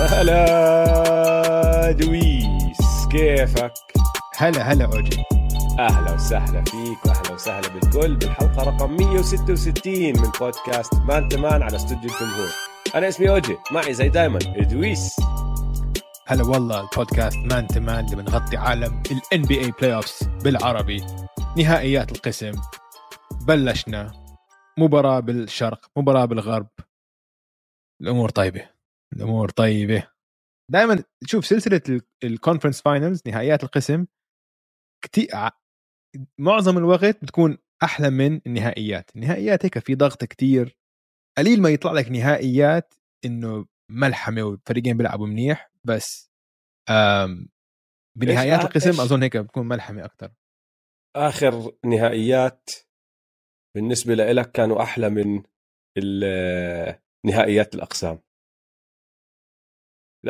هلا دويس، كيفك؟ هلا اوجي، اهلا وسهلا فيك واهلا وسهلا بالكل بالحلقه رقم 166 من بودكاست مانتمان على استوديو الجمهور. انا اسمي اوجي، معي زي دايما دويس. هلا والله، البودكاست مانتمان اللي بنغطي عالم ال NBA Playoffs بالعربي، نهائيات القسم. بلشنا مباراة بالشرق، مباراة بالغرب، الأمور طيبة. دائما تشوف سلسلة الكونفرنس فاينلز نهائيات القسم كتير معظم الوقت بتكون أحلى من النهائيات هيك في ضغط كتير، قليل ما يطلع لك نهائيات إنه ملحمة وفريقين بيلعبوا منيح، بس بنهائيات القسم أظن هيك بتكون ملحمة أكتر. آخر نهائيات بالنسبة لإلك كانوا أحلى من نهائيات الأقسام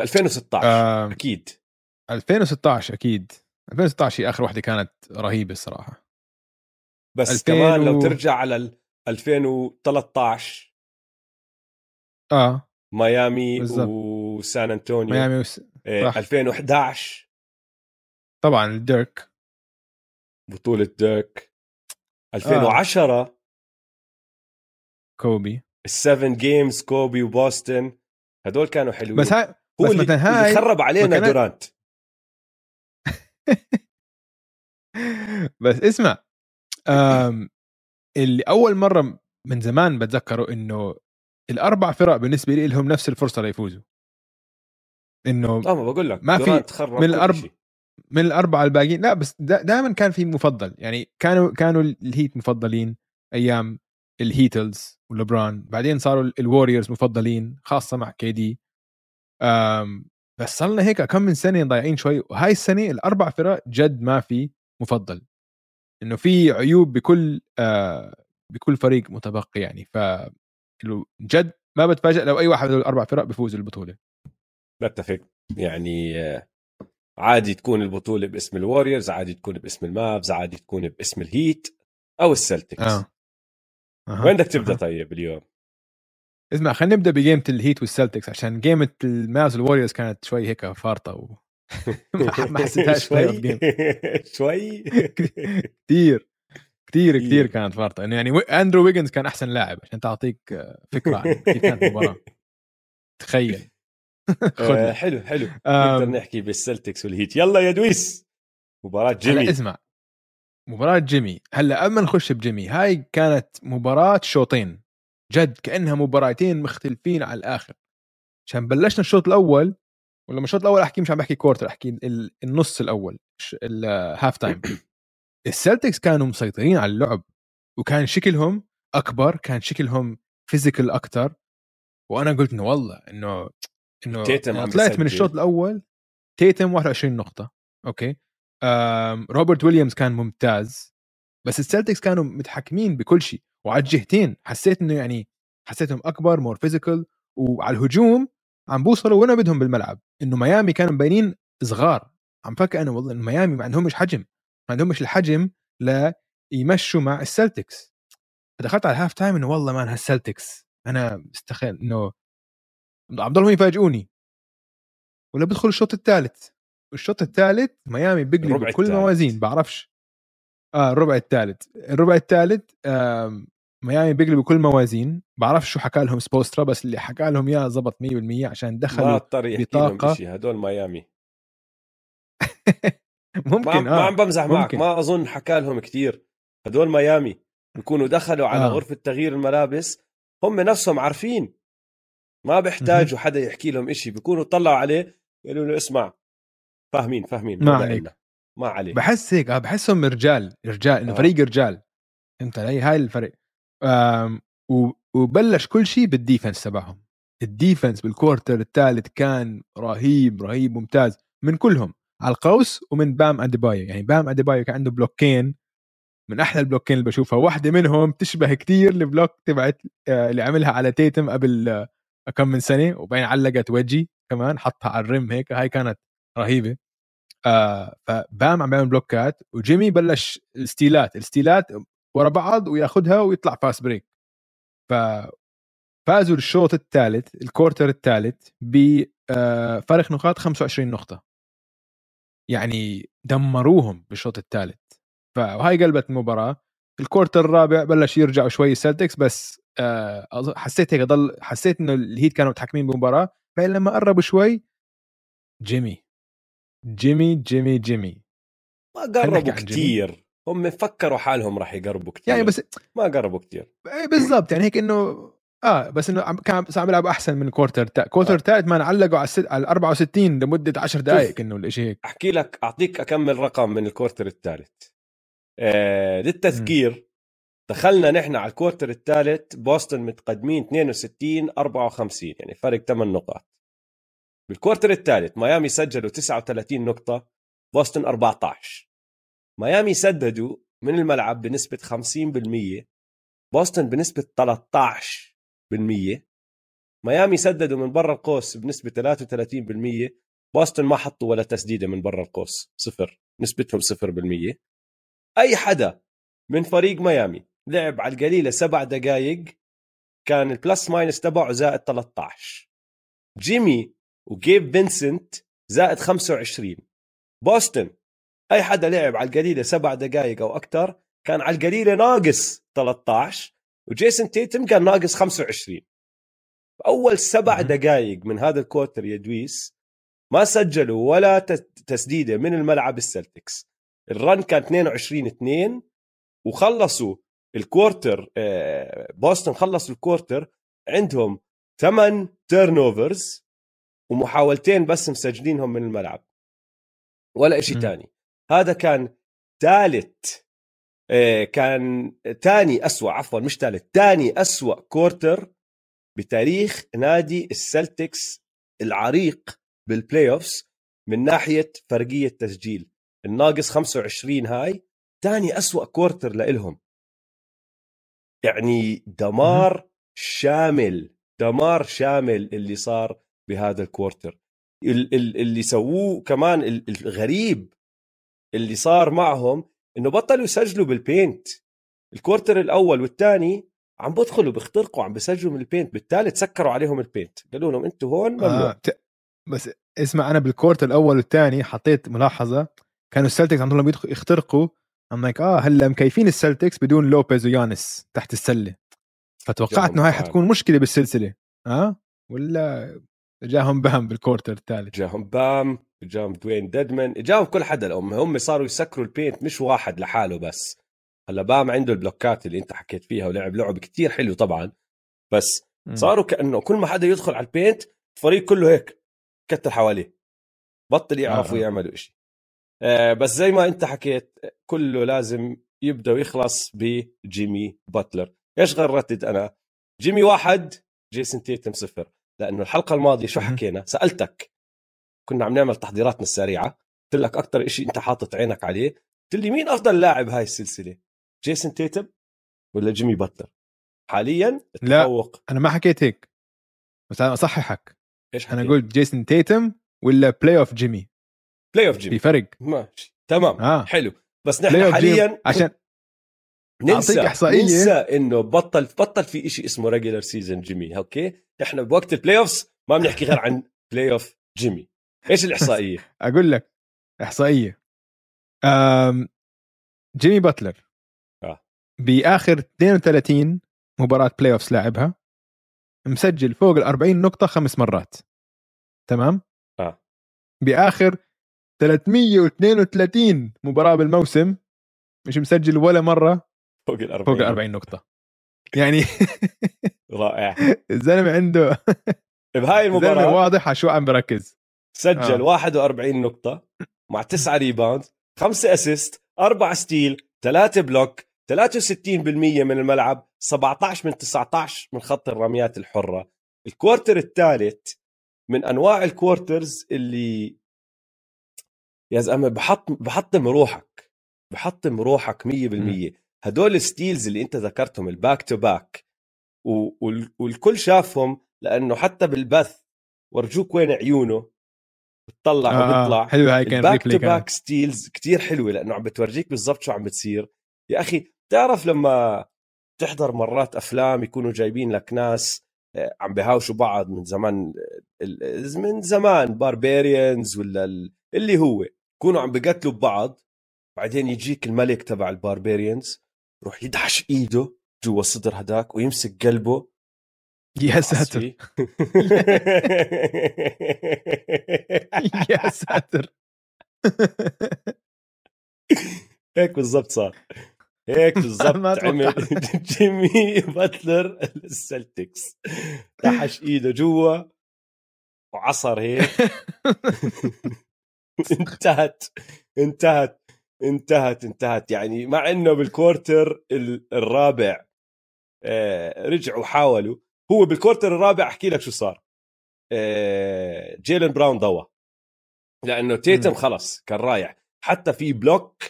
2016؟ أكيد 2016 هي آخر واحدة، كانت رهيبة الصراحة. بس كمان لو ترجع على 2013 ميامي بالزبط. وسان أنطونيو، ميامي 2011 طبعا الديرك، بطولة ديرك. 2010 كوبي، ال7 جيمز كوبي وبوستن، هدول كانوا حلوين. بس هو بس اللي خرب علينا دورانت. بس اسمع، اللي أول مرة من زمان بتذكره إنه الأربع فرق بالنسبة لي لهم نفس الفرصة ليفوزوا، إنه بقول لك ما في من الأربعة الباقيين. لا بس دائما كان في مفضل، يعني كانوا الهيت مفضلين أيام الهيتلز ولبران، بعدين صاروا الواريورز مفضلين خاصة مع كيدي. بس صلنا هيك كم من سنة ضايعين شوي، وهاي السنة الأربع فرق جد ما في مفضل، إنه في عيوب بكل فريق متبقي يعني. فجد ما بتفاجأ لو أي واحد من الأربع فرق بفوز البطولة. بتفق يعني، عادي تكون البطولة باسم الواريورز، عادي تكون باسم المافز، عادي تكون باسم الهيت أو السلتكس. وين بدك تبدأ طيب اليوم؟ اسمع، خلينا نبدأ بجيمة الهيت والسلتكس، عشان جيمة المافز والواريورز كانت شوي هيك فارطة ما حسيتهاش شوي جيم. شوي كتير كانت فارطة، يعني أندرو ويجنز كان أحسن لاعب، عشان تعطيك فكرة عن كيف كانت المباراة. تخيل. حلو نقدر نحكي بالسلتكس والهيت. يلا يا دويس، مباراة جيمي. هلا اسمع، مباراة جيمي. هلا أما نخش بجيمي، هاي كانت مباراة شوطين جد، كأنها مباراتين مختلفين على الآخر. عشان بلشنا الشوط الأول، ولما الشوط الأول أحكي، مش عم بحكي كورتر، أحكي النص الأول، الهاف تايم. السلتكس كانوا مسيطرين على اللعب، وكان شكلهم أكبر، كان شكلهم فيزيكال أكتر، وأنا قلت إنه والله إنه طلعت من الشوط الأول تيتم 21 نقطة، أوكي. روبرت ويليامز كان ممتاز، بس السلتكس كانوا متحكمين بكل شيء وعلى الجهتين. حسيت إنه يعني حسيتهم أكبر، مور فيزيكال، وعلى الهجوم عم بوصلوا وين بدهم بالملعب. إنه ميامي كانوا مبينين صغار، عم فكر أنا والله إنه ميامي ما عندهمش الحجم ليمشوا مع السلتكس. فدخلت على الهاف تايم إنه والله مان هالسلتكس، أنا مستخيل إنه عم ضلهم يفاجئوني. ولا بدخل الشوط الثالث ميامي بيقلب كل الموازين، بعرفش. الربع الثالث ميامي بيقلب كل الموازين، بعرفش شو حكى لهم سبوسترا، بس اللي حكى لهم اياه زبط 100%، عشان دخلوا بطاقه هدول ميامي. ممكن ما عم بمزح معك، ما اظن حكى لهم كثير هدول ميامي، بيكونوا دخلوا على غرفه تغيير الملابس، هم نفسهم عارفين ما بيحتاجوا حدا يحكي لهم إشي، بيكونوا طلعوا عليه يقولوا له اسمع، فاهمين ما عليك. بحس هيك، بحسهم رجال، إنه فريق رجال. أنت هاي الفريق. وبلش كل شيء بالديفنس تبعهم. الديفنس بالكورتر الثالث كان رهيب ممتاز من كلهم، على القوس ومن بام أديبايو. يعني بام أديبايو كان عنده بلوكين من أحلى البلوكين اللي بشوفها، واحدة منهم تشبه كتير البلوك تبعت اللي عملها على تيتم قبل كم من سنة، وبين علقت وجهي كمان، حطها على الرم هيك. هاي كانت رهيبة. فبام عم بيعمل بلوكات، وجيمي بلش الستيلات ورا بعض، وياخدها ويطلع فاست بريك. فازوا الشوط الثالث الكورتر الثالث بفارق نقاط 25 نقطة، يعني دمروهم بالشوط الثالث. فهاي قلبت المباراة. الكورتر الرابع بلش يرجعوا شوي السلتكس، بس حسيت هيك ضل، حسيت انه الهيت كانوا متحكمين بالمباراة، بعدين لما قربوا شوي جيمي جيمي جيمي جيمي ما قربوا كتير، هم فكروا حالهم راح يقربوا كتير يعني، بس ما قربوا كتير بالضبط يعني هيك انه بس انه كان عم يلعب احسن من كورتر ثالث ما نعلقوا على 64 لمده 10 دقائق انه الاشي هيك. احكي لك، اعطيك اكمل رقم من الكورتر الثالث للتذكير. دخلنا نحن على الكورتر الثالث بوسطن متقدمين 62-54، يعني فرق 8 نقاط. بالكورتر الثالث ميامي سجلوا 39 نقطة، بوسطن 14. ميامي سددوا من الملعب بنسبة 50%، بوسطن بنسبة 13%. ميامي سددوا من برا القوس بنسبة 33%، بوسطن ما حطوا ولا تسديدة من برا القوس، صفر، نسبتهم 0%. أي حدا من فريق ميامي لعب على القليلة 7 دقايق، كان البلس ماينس تبعه زائد 13. جيمي وجيف بنسنت زائد 25. بوسطن أي حدا لعب على القليلة 7 دقايق أو أكتر كان على القليلة ناقص 13، وجيسون تيتم كان ناقص 25. أول 7 دقايق من هذا الكوتر يا دويس ما سجلوا ولا تسديدة من الملعب السلتكس. الرن كان 22-2، وخلصوا الكوارتر بوسطن خلصوا الكوارتر عندهم 8 تيرنوفرز ومحاولتين بس مسجلينهم من الملعب، ولا إشي تاني. هذا كان تاني أسوأ كورتر بتاريخ نادي السلتكس العريق بالبلاي أوفس من ناحية فرقية تسجيل الناقص 25. هاي تاني أسوأ كورتر لإلهم، يعني دمار شامل اللي صار بهذا الكورتر. اللي سووه كمان الغريب اللي صار معهم انه بطلوا يسجلوا بالبينت. الكورتر الاول والثاني عم بدخلوا بيخترقوا، عم بيسجلوا من البينت، بالثالث سكروا عليهم البينت، قالوا لهم انتوا هون ممنوع. بس اسمع، انا بالكورتر الاول والثاني حطيت ملاحظه، كانوا السلتكس عندهم بيدخلوا يخترقوا، ام لايك هلا مكيفين السلتكس بدون لوبيز ويانس تحت السله، فتوقعت انه هاي حتكون مشكله بالسلسله. ولا جاهم بام بالكورتر الثالث، جاهم دوين ديدمن، جاهم كل حدا. هم صاروا يسكروا البينت، مش واحد لحاله بس. هلا بام عنده البلوكات اللي انت حكيت فيها، ولعب لعب كتير حلو طبعا، بس صاروا كأنه كل ما حدا يدخل على البينت الفريق كله هيك كتر حواليه، بطل يعرفوا يعملوا اشي. بس زي ما انت حكيت، كله لازم يبدأ ويخلص بجيمي باتلر. ايش غردت انا؟ جيمي 1 جيسون تيتم 0، لأنه الحلقة الماضية شو حكينا؟ سألتك، كنا عم نعمل تحضيراتنا السريعة، قلت لك أكتر إشي أنت حاطط عينك عليه، قلت لي مين أفضل لاعب هاي السلسلة؟ جيسون تيتم ولا جيمي باتلر؟ حاليا التفوق. لا، أنا ما حكيت هيك، بس أنا أصححك. إيش حكيت؟ أنا قلت جيسون تيتم ولا بلاي أوف جيمي؟ بلاي أوف جيمي، في فرق. ماشي تمام، حلو. بس نحن حاليا عشان ننسى انه بطل في شيء اسمه ريجولر سيزون جيمي. اوكي، احنا بوقت البلاي اوفز ما بنحكي غير عن بلاي اوف جيمي. ايش الاحصائيه؟ اقول لك احصائيه. جيمي باتلر باخر 32 مباراه بلاي اوفز لعبها مسجل فوق ال40 نقطه 5 مرات، تمام. باخر 332 مباراه بالموسم مش مسجل ولا مره فوق ال40 نقطة، يعني رائع الزلمة. عنده بهاي المباراة واضح شو عم بركز. سجل 41 نقطة مع 9 ريباوند، 5 اسيست، 4 ستيل، 3 بلوك، 63% من الملعب، 17 من 19 من خط الرميات الحرة. الكوارتر الثالث من انواع الكوارترز اللي يا زلمة بحطم روحك، بحطم روحك 100%. هدول الستيلز اللي انت ذكرتهم الباك تو باك، والكل شافهم، لانه حتى بالبث ورجوك وين عيونه بتطلع وبطلع. حلو، هاي كان الباك تو باك ستيلز كتير حلوه، لانه عم بتورجيك بالضبط شو عم بتصير. يا اخي، تعرف لما تحضر مرات افلام يكونوا جايبين لك ناس عم بهاوشوا بعض من زمان، باربيريانز ولا اللي هو كونوا عم بقتلوا ببعض، بعدين يجيك الملك تبع الباربيريانز روح يدعش ايده جوا الصدر هداك ويمسك قلبه. يا ساتر يا ساتر هيك بالضبط صار، هيك بالضبط عمل جيمي باتلر السلتكس، دحش ايده جوا وعصر هيك انتهت. يعني مع انه بالكورتر الرابع رجعوا حاولوا، هو بالكورتر الرابع احكي لك شو صار، جيلن براون ضوا لانه تيتم خلص كان رايح، حتى في بلوك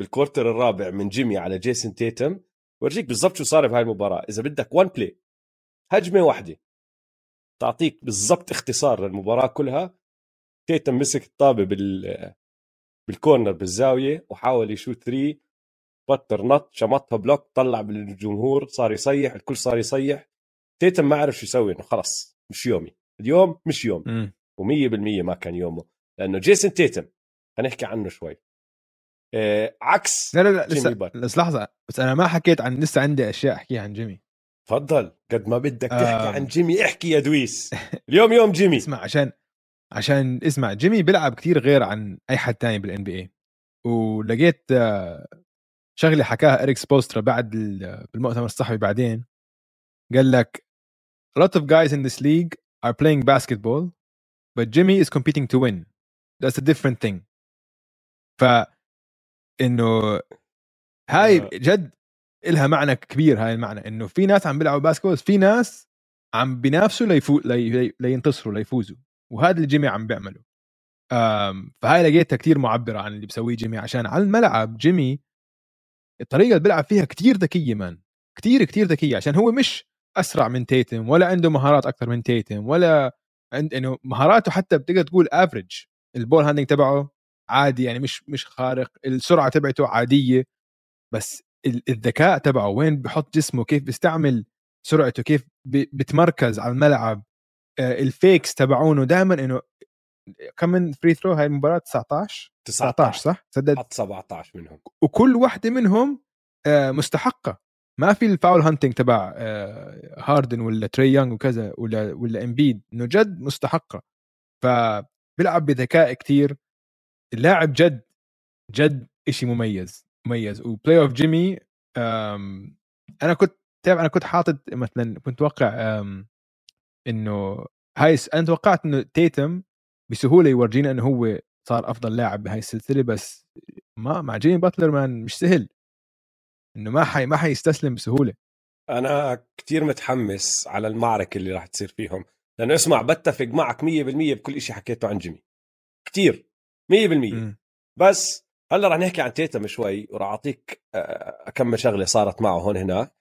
بالكورتر الرابع من جيمي على جيسون تيتم. ورجيك بالضبط شو صار بهاي المباراة. اذا بدك وان بلاي، هجمة واحدة تعطيك بالضبط اختصار للمباراة كلها. تيتم مسك الطابة بالكورنر بالزاوية وحاول يشوت ثري، باتر نط شمطها بلوك، طلع بالجمهور، صار يصيح، الكل صار يصيح. تيتم ما عرف شو يسوي، انه خلص مش يومي اليوم، مش يوم ومية بالمية ما كان يومه، لانه جيسون تيتم هنحكي عنه شوي عكس لا لسه لحظة بس، أنا ما حكيت عن، لسه عندي أشياء أحكي عن جيمي. تفضل قد ما بدك تحكي عن جيمي، احكي يا دويس اليوم يوم جيمي. اسمع، عشان اسمع، جيمي بيلعب كتير غير عن أي حد تاني بالان بي اي. ولقيت شغلة حكاها إريك سبوسترا بعد بالمؤتمر الصحفي بعدين، قال لك a lot of guys in this league are playing basketball but Jimmy is competing to win, that's a different thing. ف انه هاي جد إلها معنى كبير، هاي المعنى انه في ناس عم بيلعبوا باسكتبول، في ناس عم بينافسوا لينتصروا ليفوزوا، وهذا اللي جيمي عم بيعمله. فهاي لقيتها كتير معبرة عن اللي بسويه جيمي، عشان على الملعب جيمي الطريقة اللي بيلعب فيها كتير ذكية، مان كتير كتير ذكية، عشان هو مش أسرع من تيتم ولا عنده مهارات أكثر من تيتم، ولا عند انه مهاراته حتى بتقدر تقول افريج، البول هاندينج تبعه عادي يعني مش خارق، السرعة تبعته عادية، بس الذكاء تبعه وين بحط جسمه، كيف بيستعمل سرعته، كيف بتمركز على الملعب، الفيكس تبعونه دائما انه كم فري ثرو هاي المباراة 19 صح؟ حط 17 منهم وكل واحدة منهم مستحقة. ما في الفاول هانتينج تبع هاردن ولا تري يونغ وكذا ولا امبيد، انه جد مستحقة. فبلعب بذكاء كتير اللاعب، جد إشي مميز. وبلاي اوف جيمي انا كنت حاطط مثلا، كنت واقع انه انا توقعت انه تيتم بسهوله يورجينا انه هو صار افضل لاعب بهاي السلسله، بس ما مع جيمي باتلر مان مش سهل، انه ما حيستسلم بسهوله. انا كتير متحمس على المعركه اللي راح تصير فيهم، لانه اسمع بتفق معك 100% بكل إشي حكيته عن جيمي، كتير 100%. بس هلا رح نحكي عن تيتم شوي، وراح اعطيك كم شغله صارت معه هون هناك.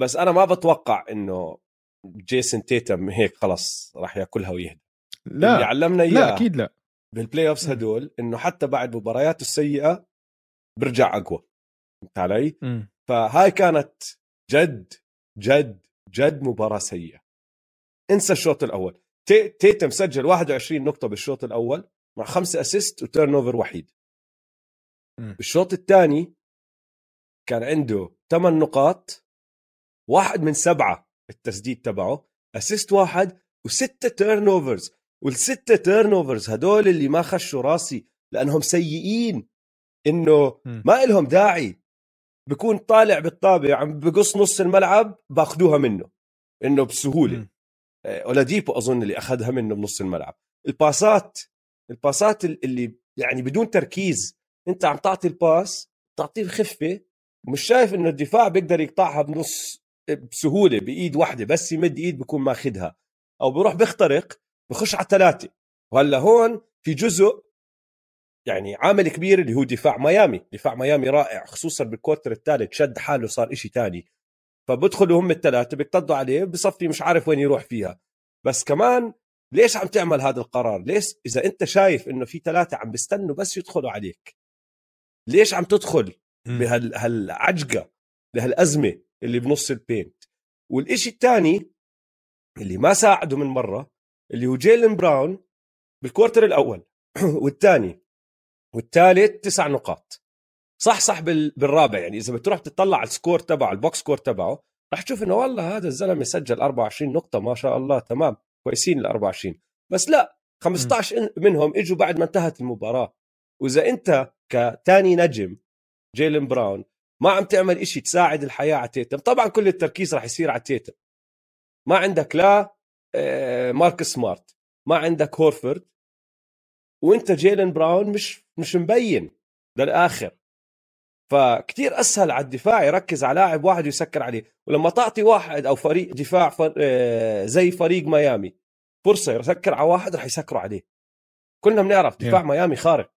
بس انا ما بتوقع انه جيسون تيتم هيك خلص رح ياكلها ويهدى، لا اللي علمنا اياه لا اكيد لا بالبلاي اوفس هدول، انه حتى بعد مبارياته السيئه برجع اقوى، فهمت علي؟ فهاي كانت جد جد جد مباراه سيئه. انسى الشوط الاول، تيتم سجل 21 نقطه بالشوط الاول مع 5 اسيست وتيرن اوفر وحيد. بالشوط الثاني كان عنده 8 نقاط، 1 من 7 التسديد تبعه، اسيست 1 و6 تيرن اوفرز، والسته تيرن اوفرز هدول اللي ما خشوا راسي لانهم سيئين، انه ما لهم داعي. بكون طالع بالطابه عم بقص نص الملعب باخذوها منه انه بسهوله. اولاديبو اظن اللي اخذها منه بنص الملعب. الباسات اللي يعني بدون تركيز، انت عم تعطي الباس تعطيه خفة، مش شايف انه الدفاع بيقدر يقطعها بنص بسهولة بايد واحدة، بس يمد ايد بكون ماخدها، او بروح بيخترق بخش على 3. وهلا هون في جزء يعني عامل كبير اللي هو دفاع ميامي رائع، خصوصا بالكوارتر الثالث شد حاله، صار اشي تاني. فبدخلوا هم ال3 بيقتضوا عليه، بصفي مش عارف وين يروح فيها. بس كمان ليش عم تعمل هذا القرار؟ ليش إذا أنت شايف إنه في 3 عم بيستنوا بس يدخلوا عليك، ليش عم تدخل بهالعجقة بهالأزمة اللي بنص البينت؟ والإشي الثاني اللي ما ساعده من مرة اللي هو جايلن براون بالكوارتر الأول والثاني والثالث 9 نقاط صح بالرابع. يعني إذا بتروح تطلع على السكور تبعه، البوكس سكور تبعه، رح تشوف إنه والله هذا الزلمة سجل 24 نقطة ما شاء الله، تمام كويسين ال 24، بس لا 15 منهم إجوا بعد ما انتهت المباراة. وإذا أنت كتاني نجم جايلن براون ما عم تعمل إشي تساعد الحياة على تيتم، طبعا كل التركيز رح يصير على تيتم. ما عندك لا ماركس سمارت، ما عندك هورفورد، وانت جايلن براون مش مبين للآخر. فكتير أسهل على الدفاع يركز على لاعب واحد يسكر عليه، ولما تعطي واحد أو فريق دفاع زي فريق ميامي فرصة يسكر على واحد رح يسكروا عليه. كلنا بنعرف دفاع ميامي خارق.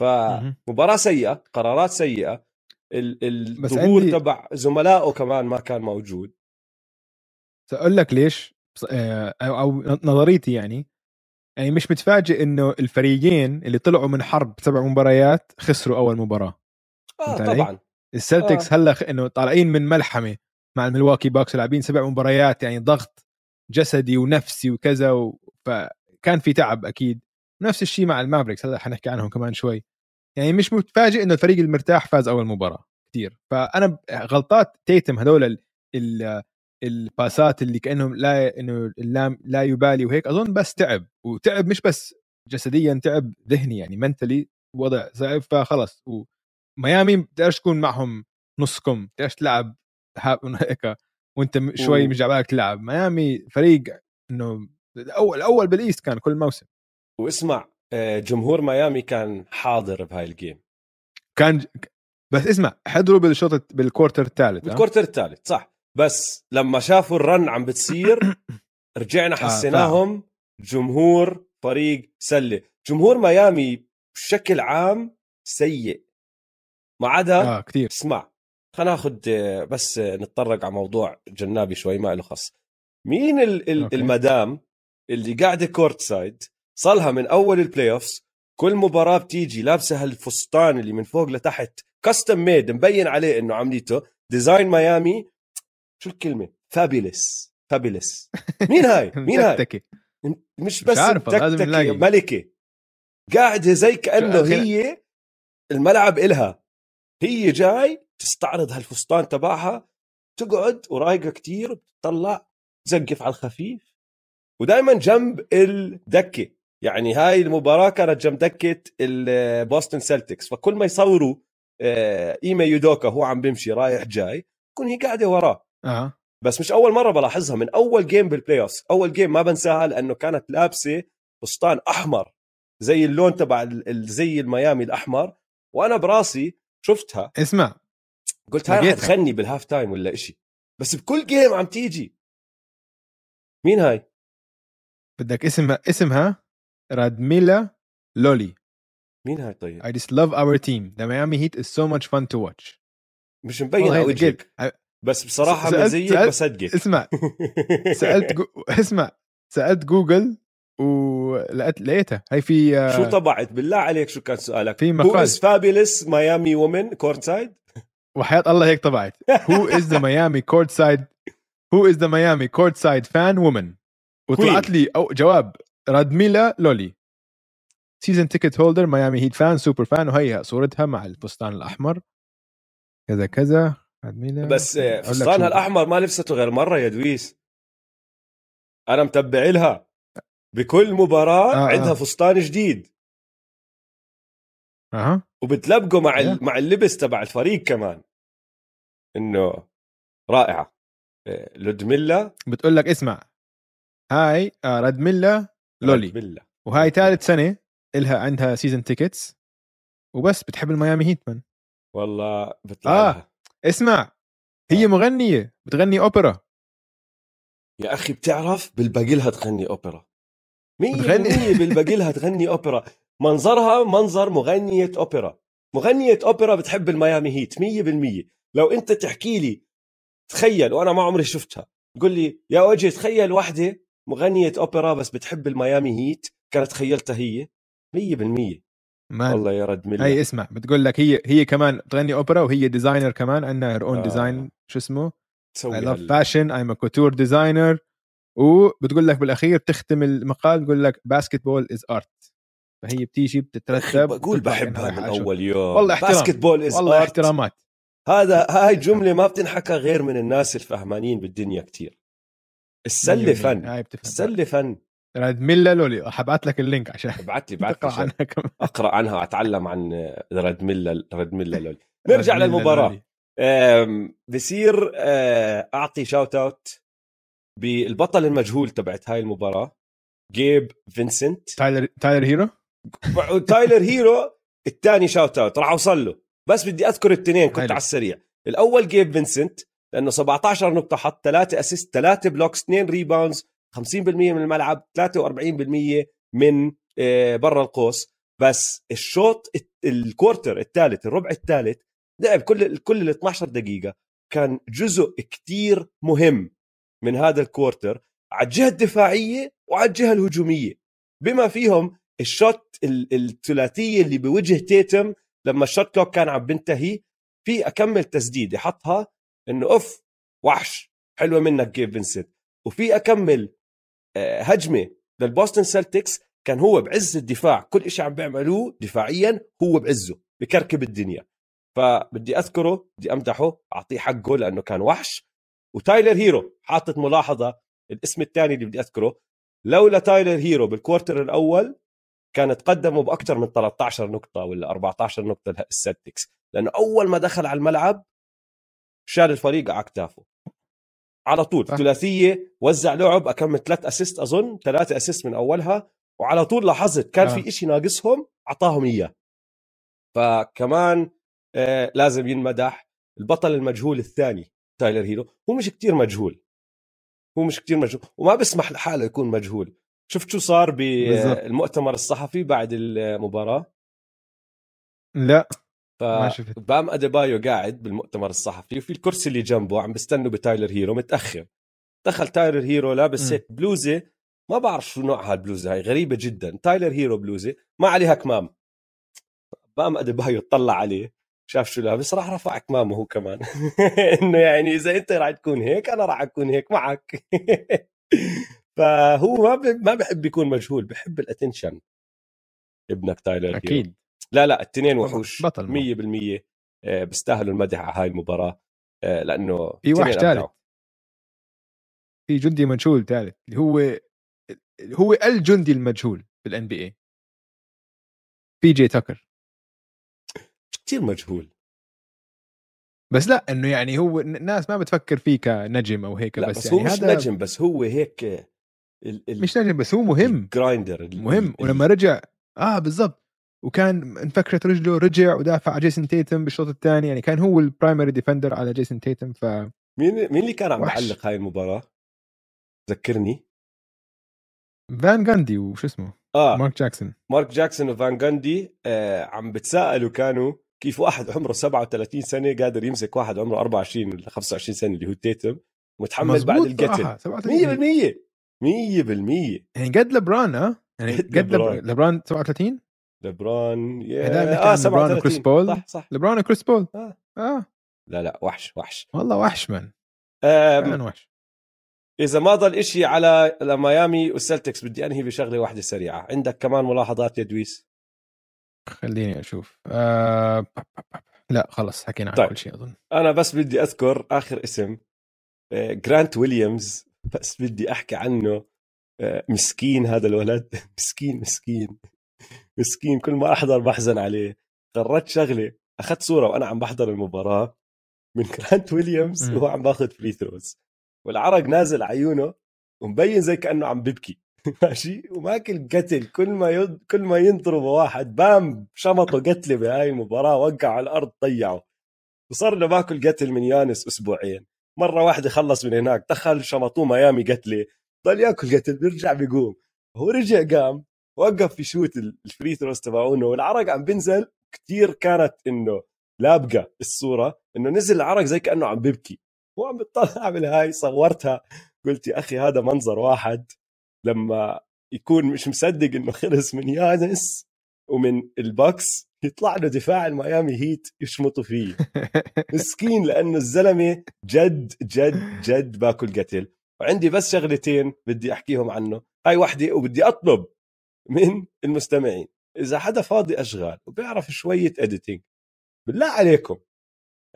فمباراة سيئة، قرارات سيئة، الظهور تبع زملائه كمان ما كان موجود. سأقول لك ليش أو نظريتي، يعني مش متفاجئ إنه الفريقين اللاللي طلعوا من حرب 7 مباريات خسروا أول مباراة. طبعا السلتكس هلا إنه طالعين من ملحمة مع الملواكي باكس، لاعبين 7 مباريات، يعني ضغط جسدي ونفسي وكذا فكان في تعب أكيد. نفس الشيء مع المافريكس، هلا حنحكي عنهم كمان شوي. يعني مش متفاجئ إنه الفريق المرتاح فاز أول مباراة كتير. فأنا غلطات تيتم هذول الباسات اللي كأنهم لا يبالي وهيك، أظن بس تعب، وتعب مش بس جسديا، تعب ذهني، يعني منتلي وضع صعب. فخلص وميامي بتقدرش تكون معهم نصكم، بتقدرش تلعب هيك وانت شوي مش جعبالك تلعب. ميامي فريق انه الأول بالإيست كان كل موسم. واسمع، جمهور ميامي كان حاضر بهاي الجيم، كان بس اسمع حضروا بالشوط بالكورتر الثالث صح، بس لما شافوا الرن عم بتصير رجعنا حسيناهم جمهور فريق سلة. جمهور ميامي بشكل عام سيء ما عدا كتير. اسمع خلينا ناخد بس نتطرق على موضوع جنابي شوي ما له خص. مين المدام اللي قاعدة كورت سايد صالها من أول البلاي أوفس كل مباراة بتيجي لابسة هالفستان اللي من فوق لتحت كاستم ميد، مبين عليه إنه عمليته ديزاين ميامي، شو الكلمة فابيلس. مين هاي مش بس تكتكي، ملكة قاعدة زي كأنه هي الملعب إلها، هي جاي تستعرض هالفستان تبعها، تقعد ورايقة كتير بتطلع تزقف على الخفيف ودايما جنب الدكة. يعني هاي المباراة كانت جنب دكة البوستن سيلتكس، فكل ما يصوروا إيما يودوكا هو عم بيمشي رايح جاي كون هي قاعدة وراه. بس مش أول مرة بلاحظها، من أول جيم بالبلاي أوفس. أول جيم ما بنساها لأنه كانت لابسة فستان أحمر زي اللون تبع زي الميامي الأحمر، وأنا براسي شفتها اسمع قلت هاي رح تغني بالهاف تايم ولا إشي، بس بكل جيم عم تيجي. مين هاي؟ بدك اسمها رادميلا لولي. مين هاي طيب؟ I just love our team. The Miami Heat is so much fun to watch. مش مبين على وجهك بس بصراحة مزيك بصدقك. اسمع سألت جوجل ولقيتها هاي في شو طبعت بالله عليك شو كان سؤالك؟ في مقال Who is fabulous Miami woman courtside؟ وحياة الله هيك طبعت Who is the Miami courtside fan woman؟ وطلعت لي جواب رادميلا لولي سيزن تيكت هولدر ميامي هيت فان سوبر فان، وهي صورتها مع الفستان الأحمر كذا بس فستانها الأحمر ما لبسته غير مرة يا دويس. أنا متبع لها بكل مباراة عندها فستان جديد وبتلبقه مع مع اللبس تبع الفريق كمان، إنه رائعة لودميلا. بتقول لك اسمع هاي رادميلا لولي، وهاي 3rd سنة إلها عندها سيزن تيكتس وبس بتحب الميامي هيتمان والله بتلاقيها. اسمع هي مغنية بتغني أوبرا يا أخي، بتعرف بالباقلها تغني أوبرا 100% بالباقلها تغني أوبرا، منظرها منظر مغنية أوبرا بتحب الميامي هيت 100%. لو أنت تحكي لي تخيل وأنا ما عمري شفتها، قل لي يا وجه تخيل واحدة مغنية أوبرا بس بتحب الميامي هيت، كانت تخيلتها هي 100%. والله يا رادميلا هاي اسمع بتقول لك هي كمان تغني أوبرا، وهي ديزاينر كمان، عندها her own design شو اسمه I love fashion I'm a couture designer وبتقول لك بالاخير بتختم المقال بتقول لك باسكتبول از ارت، فهي بتيجي بتترتب. بقول بحبها من اول يوم، والله احترام. باسكتبول از والله ارت، احترامات. هذا هاي الجمله ما بتنحكى غير من الناس الفهمانين بالدنيا كتير. السله فن، السله فن. رادميلا لولي حبعت لك اللينك عشان ابعت لي اقرا عنها كمان. اقرا عنها، اتعلم عن رادميلا لولي. نرجع للمباراه. بصير اعطي شاوت اوت بالبطل المجهول تبعت هاي المباراه، جيب فينسنت، تايلر هيرو الثاني شاوت اوت راح اوصل له، بس بدي اذكر الاثنين كنت على السريع. الاول جيب فينسنت لانه 17 نقطه، حط 3 اسيست، 3 بلوكس، 2 ريباوندز، 50% من الملعب، 43% من برا القوس. بس الشوط الكوارتر الثالث، الربع الثالث، لعب كل ال 12 دقيقه، كان جزء كتير مهم من هذا الكوارتر على الجهه الدفاعيه وعلى الجهه الهجوميه، بما فيهم الشوت الثلاثيه اللي بوجه تيتم لما الشوت كلوك كان عم بنتهي، في اكمل تسديده حطها انه اوف وحش، حلوه منك جيف فينسنت. وفي اكمل هجمه للبوستن سلتكس كان هو بعز الدفاع، كل إشي عم بيعملوه دفاعيا هو بعزه، بكركب الدنيا. فبدي اذكره، بدي امدحه، اعطيه حقه لانه كان وحش. وتايلر هيرو حاطت ملاحظه، الاسم الثاني اللي بدي اذكره، لولا تايلر هيرو بالكوارتر الاول كان تقدموا باكثر من 13 نقطه ولا 14 نقطه للسلتكس، لانه اول ما دخل على الملعب شال الفريق على اكتافه على طول. ثلاثيه، وزع لعب، اكمل 3 اسيست، اظن 3 اسيست من اولها، وعلى طول لاحظت كان في إشي ناقصهم اعطاهم اياه. فكمان لازم ينمدح البطل المجهول الثاني تايلر هيرو. هو مش كتير مجهول وما بسمح لحاله يكون مجهول. شفت شو صار بالمؤتمر الصحفي بعد المباراة؟ لا ما شفت. بام أديبايو قاعد بالمؤتمر الصحفي وفي الكرسي اللي جنبه عم بستنوا بتايلر هيرو، متأخر دخل تايلر هيرو لابس هيك بلوزة، ما بعرف شو نوع هالبلوزة، هاي غريبة جدا. تايلر هيرو بلوزة ما عليها كمام، بام أديبايو اطلع عليه شاف شو لابس، راح رفع اكمامه هو كمان انه يعني اذا انت راح تكون هيك انا راح اكون هيك معك فهو ما بحب يكون مجهول، بحب الاتنشن ابنك تايلر اكيد هيرو. لا التنين وحوش 100%، بيستاهلوا المدح على هاي المباراه، لانه في وحش ثالث، في جندي مجهول ثالث اللي هو الجندي المجهول بالان بي اي، بي جي تاكر كتير مجهول. بس لا انه يعني هو الناس ما بتفكر فيه كنجم او هيك، بس يعني هو مش هذا نجم، بس هو هيك مش نجم، بس هو مهم، جرايندر مهم. ولما رجع بالضبط، وكان انفكرت رجله، رجع ودافع على جيسون تيتم بالشوط الثاني، يعني كان هو البرايمري ديفندر على جيسون تيتم. ف مين اللي كان عم يعلق هاي المباراه؟ ذكرني. فان غاندي وش اسمه مارك جاكسون وفان غاندي عم بتساءلوا كانوا كيف واحد عمره 37 سنه قادر يمسك واحد عمره 24 ولا 25 سنه اللي هو تيتم، متحمل بعد القتل 100%. يعني قد لبران يعني قد لبران 37 لبران لبران كريس بول، صح لبران كريس بول. لا وحش والله، وحش من كان وحش. إذا ما ضل إشي على ميامي والسلتكس، بدي أنهي بشغلة واحدة سريعة. عندك كمان ملاحظات يا دويس؟ خليني أشوف. لا خلص حكينا عن طيب. كل شيء أظن. أنا بس بدي أذكر آخر اسم، جرانت ويليامز، بس بدي أحكي عنه. مسكين هذا الولد مسكين كل ما أحضر بحزن عليه. قررت شغلة، أخذت صورة وأنا عم بحضر المباراة من جرانت ويليامز وهو عم باخذ فري ثروز، والعرق نازل عيونه ومبين زي كأنه عم ببكي ماشي، وماكل قتل. كل ما ينضربه واحد بام شمطه قتله بهاي المباراة، وقع على الأرض ضيعه. وصار له ماكل قتل من يانس أسبوعين، مرة واحدة خلص من هناك، دخل شمطوه ميامي قتله، ضل ياكل قتل، بيرجع بيقوم. هو رجع قام، وقف في شوت الفري ثروز تبعونه والعرق عم بنزل كتير. كانت إنه لابقة الصورة إنه نزل العرق زي كأنه عم ببكي، وعم بتطلع بالهاي. صورتها قلت يا أخي هذا منظر واحد لما يكون مش مصدق إنه خلص من يانس ومن الباكس، يطلع له دفاع الميامي هيت يشمطوا فيه مسكين، لأنه الزلمة جد باكل قتل. وعندي بس شغلتين بدي أحكيهم عنه. هاي واحدة، وبدي أطلب من المستمعين إذا حدا فاضي أشغال وبيعرف شوية editing بالله عليكم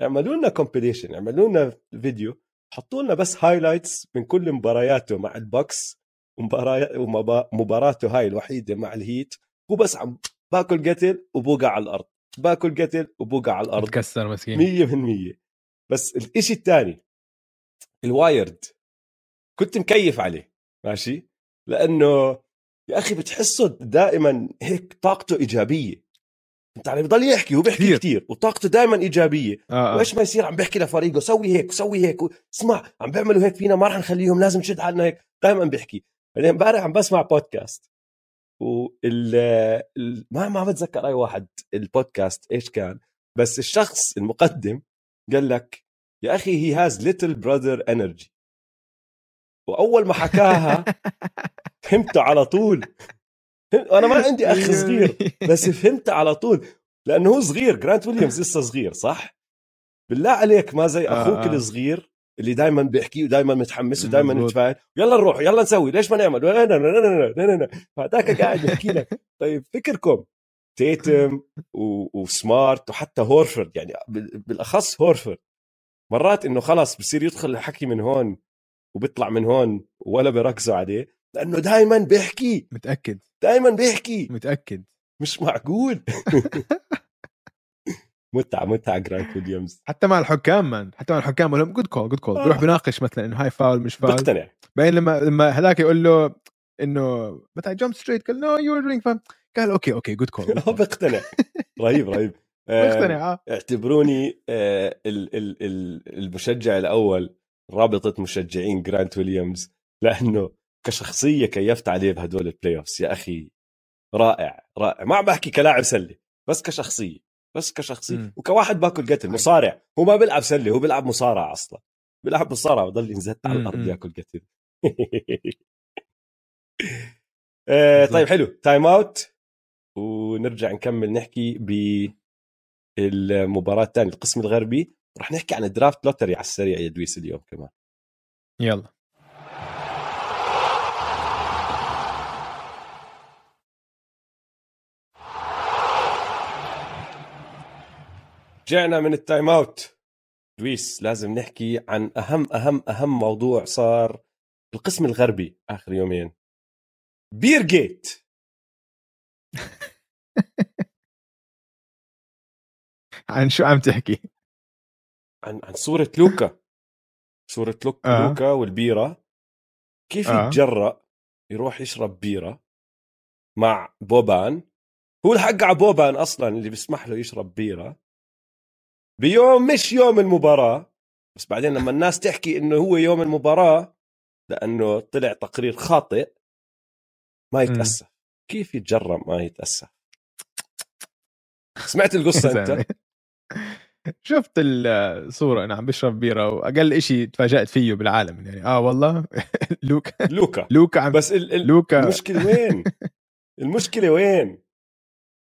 اعملوا لنا compilation، اعملوا لنا فيديو، حطوا لنا بس highlights من كل مبارياته مع البوكس ومباراته هاي الوحيدة مع الهيت، وبس عم باكل قتل وبوقع على الأرض، باكل قتل وبوقع على الأرض، تكسر مسكين 100%. بس الإشي الثاني الوايرد كنت مكيف عليه ماشي، لأنه يا أخي بتحسه دائما هيك طاقته إيجابية، انت عم بضل يحكي وبيحكي كتير وطاقته دائما إيجابية وإيش ما يصير عم بيحكي لفريقه سوي هيك سوي هيك، اسمع عم بيعملوا هيك فينا ما رح نخليهم لازم نشد حالنا هيك، دائما بيحكي. بعدين امبارح عم بسمع بودكاست ما بتذكر أي واحد البودكاست إيش كان، بس الشخص المقدم قال لك يا أخي he has little brother energy، وأول ما حكاها فهمت على طول. أنا ما عندي أخ صغير بس فهمت على طول لأنه هو صغير، جرانت ويليامز لسه صغير صح؟ بالله عليك ما زي أخوك الصغير اللي دايما بيحكي ودايما متحمس ودايما متفاعل، يلا نروح يلا نسوي ليش ما نعمل، فهداك قاعد يحكي لك. طيب فكركم تيتم وسمارت وحتى هورفورد، يعني بالأخص هورفورد مرات إنه خلاص بصير يدخل الحكي من هون وبيطلع من هون ولا بركزوا عليه لأنه دايماً بيحكي، متأكد دايماً بيحكي، متأكد مش معقول. متعة جرانت ويليامز حتى مع الحكام، من حتى مع الحكام ولهم جود كول بروح بناقش مثلاً إنه هاي فاول مش فاول بقتنع، بعدين لما هذاك يقول له إنه but I jumped straight قال no you were doing fun قال أوكي جود كول بقتنع. رهيب بقتنع. اعتبروني المشجع الأول رابطة مشجعين جرانت ويليامز، لأنه كشخصية كيفت عليه بهدول البلاي أوفس يا أخي رائع، ما عم بحكي كلاعب سلة بس كشخصية، وكواحد باكل قتل مصارع، هو ما بيلعب سلة هو بيلعب مصارع أصلا، بيلعب مصارع وضل ينزل على الأرض يأكل قتل. طيب حلو، تايم أوت ونرجع نكمل نحكي بالمباراة الثانية القسم الغربي، رح نحكي عن الدرافت لوتري على السريع يا دويس اليوم كمان. يلا جعنا من التايم اوت دويس، لازم نحكي عن أهم موضوع صار القسم الغربي آخر يومين، بير جيت. عن شو عم تحكي؟ عن صورة لوكا لوكا والبيرة، كيف يتجرأ يروح يشرب بيرة مع بوبان، هو الحق على بوبان أصلا اللي بيسمح له يشرب بيرة بيوم مش يوم المباراة، بس بعدين لما الناس تحكي إنه هو يوم المباراة لأنه طلع تقرير خاطئ ما يتأسف. كيف يتجرأ ما يتأسف؟ سمعت القصة أنت؟ شفت الصورة أنا عم بشرب بيرة، وأقل إشي تفاجأت فيه بالعالم يعني والله لوكا عم بس لوكا. المشكلة وين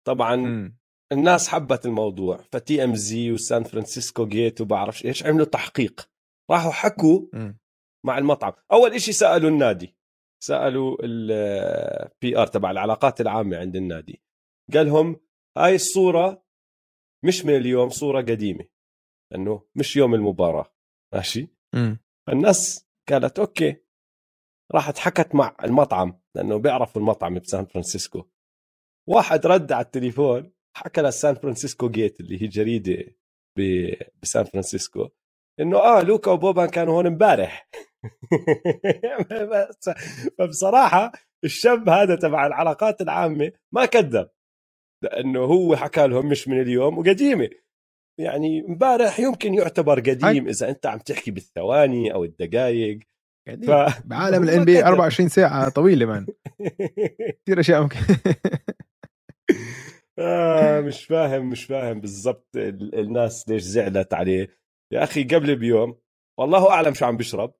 طبعا الناس حبت الموضوع، فتي ام زي وسان فرانسيسكو جيت وبعرفش إيش عملوا تحقيق، راحوا حكوا مع المطعم. أول إشي سألوا النادي، سألوا البي آر تبع العلاقات العامة عند النادي، قالهم هاي الصورة مش من اليوم، صورة قديمة لأنه مش يوم المباراة ماشي. الناس قالت أوكي، راحت حكت مع المطعم لأنه بيعرفوا المطعم بسان فرانسيسكو، واحد رد على التليفون حكى لسان فرانسيسكو جيت اللي هي جريدة بسان فرانسيسكو إنه لوكا وبوبان كانوا هون امبارح. فبصراحة الشاب هذا تبع العلاقات العامة ما كذب، لأنه هو حكى لهم مش من اليوم وقديمة، يعني مبارح يمكن يعتبر قديم إذا أنت عم تحكي بالثواني أو الدقائق بعالم ال NBA 24 ساعة طويلة مان. كثير أشياء ممكن. مش فاهم بالضبط الناس ليش زعلت عليه يا أخي. قبل بيوم والله أعلم شو عم بشرب،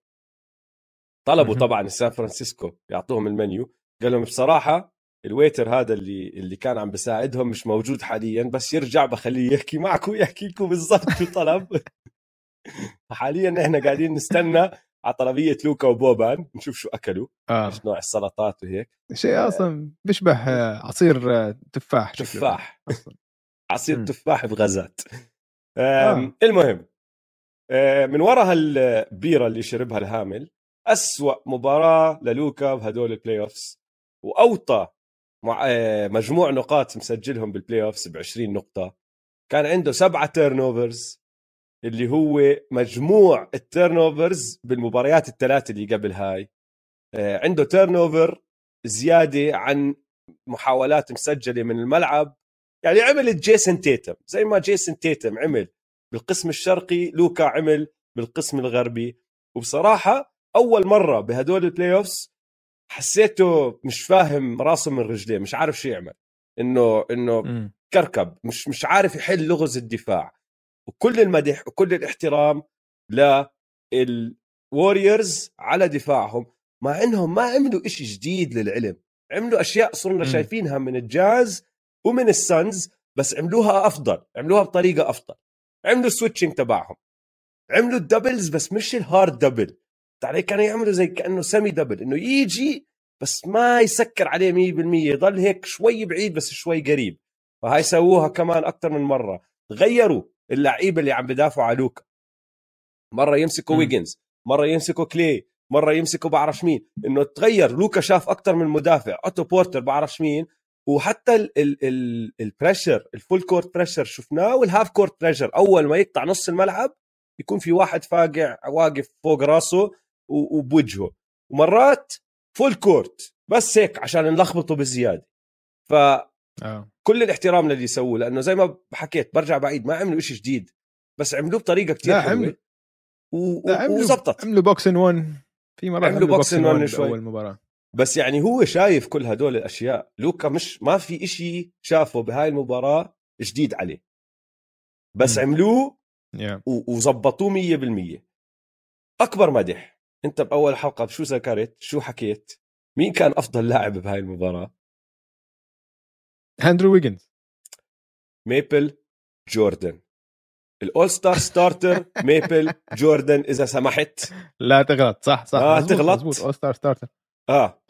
طلبوا طبعا سان فرانسيسكو يعطوهم المنيو، قال لهم بصراحة الويتر هذا اللي كان عم بساعدهم مش موجود حاليا، بس يرجع بخليه يحكي معكم ويحكي لكم بالضبط شو طلب. حاليا احنا قاعدين نستنى على طلبية لوكا وبوبان نشوف شو أكلوا إيش نوع السلطات وهيك شيء أصلا بيشبه عصير تفاح تفاح عصير تفاح بغازات. المهم من وراء هالبيرة اللي شربها الهامل أسوأ مباراة للوكا بهدول البلاي أوفس وأوطى مجموع نقاط مسجلهم بالبلاي أوفس ب20 نقطة. كان عنده 7 تيرنوفرز اللي هو مجموع التيرنوفرز بالمباريات الثلاثة اللي قبل هاي. عنده تيرنوفر زيادة عن محاولات مسجلة من الملعب، يعني عمل جيسون تيتم زي ما جيسون تيتم عمل بالقسم الشرقي لوكا عمل بالقسم الغربي. وبصراحة أول مرة بهدول البلاي أوفس حسيته مش فاهم راسه من رجليه، مش عارف شو يعمل، إنه كركب مش عارف يحل لغز الدفاع. وكل المدح وكل الاحترام للوريورز على دفاعهم، مع إنهم ما عملوا إشي جديد للعلم، عملوا أشياء صرنا شايفينها من الجاز ومن السنز، بس عملوها أفضل، عملوها بطريقة أفضل. عملوا السويتشنج تبعهم، عملوا الدبلز بس مش الهارد دبل، تعالي كانوا يعملوا زي كأنه سمي دبل، إنه يجي بس ما يسكر عليه 100%، يضل هيك شوي بعيد بس شوي قريب. فهاي سووها كمان أكتر من مرة، غيروا اللعيبة اللي عم بدافعوا على لوكا، مرة يمسكوا ويجنز، مرة يمسكوا كلي، مرة يمسكوا بعرفش مين، إنه تغير. لوكا شاف أكتر من مدافع، أوتو بورتر بعرفش مين، وحتى البريشر الفول كورت بريشر شفناه، والهاف كورت بريشر أول ما يقطع نص الملعب يكون في واحد فاقع واقف فوق راسه وبوجهه، ومرات فول كورت بس هيك عشان نلخبطه بالزيادة. فكل الاحترام للي يسووه، لأنه زي ما حكيت برجع بعيد، ما عملوا إشي جديد بس عملوه بطريقة كتير حلوة وزبطت. عملوا بوكسن ون في مرة، عملوا بوكسن ون أول مباراة. بس يعني هو شايف كل هدول الأشياء، لوكا مش ما في إشي شافه بهاي المباراة جديد عليه، بس عملوه وزبطوه 100%. أكبر مدح، أنت بأول حلقة بشو ذكرت شو حكيت؟ مين كان أفضل لاعب بهاي المباراة؟ أندرو ويجنز. ميبل جوردن الأول ستار ستارتر. ميبل جوردن إذا سمحت لا تغلط. صح مزبوط. أول ستار ستارتر.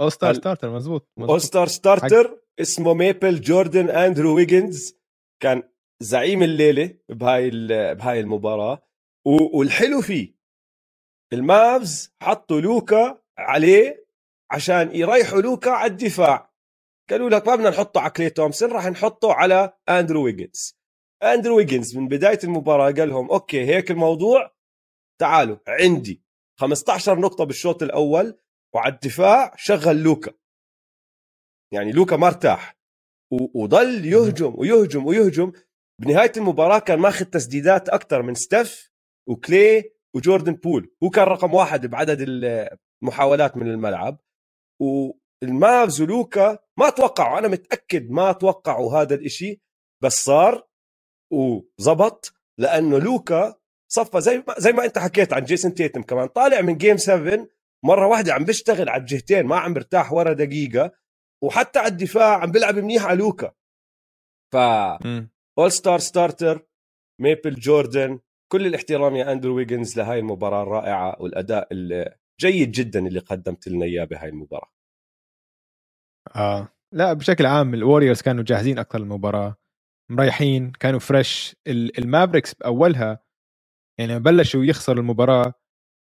أول ستار ستارتر مزبوط. أول ستار ستارتر اسمه ميبل جوردن. أندرو ويجنز كان زعيم الليلة بهاي المباراة. والحلو فيه المافز حطوا لوكا عليه عشان يريحوا لوكا على الدفاع، قالوا لك ما بدنا نحطه على كلي تومسون، راح نحطه على أندرو ويجنز. أندرو ويجنز من بداية المباراة قال لهم أوكي هيك الموضوع، تعالوا عندي 15 نقطة بالشوط الأول، وعلى الدفاع شغل لوكا، يعني لوكا مرتاح وضل يهجم ويهجم ويهجم. بنهاية المباراة كان ماخذ تسديدات أكتر من ستيف وكلي وجوردن بول، هو كان رقم واحد بعدد المحاولات من الملعب. والمافز ولوكا ما توقعوا، أنا متأكد ما توقعوا هذا الإشي، بس صار وزبط، لأنه لوكا صفى زي ما أنت حكيت عن جيسون تيتم، كمان طالع من جيم 7 مرة واحدة عم بيشتغل على الجهتين، ما عم برتاح ورا دقيقة، وحتى على الدفاع عم بيلعب منيح على لوكا. ف أول ستار ستارتر ميبل جوردن، كل الاحترام يا أندرو ويجنز لهاي المباراة الرائعة والأداء الجيد جدا اللي قدمت لنا إياه بهاي المباراة. لا بشكل عام الوريورز كانوا جاهزين أكثر المباراة، مريحين، كانوا فريش. المافريكس بأولها يعني بلشوا يخسر المباراة،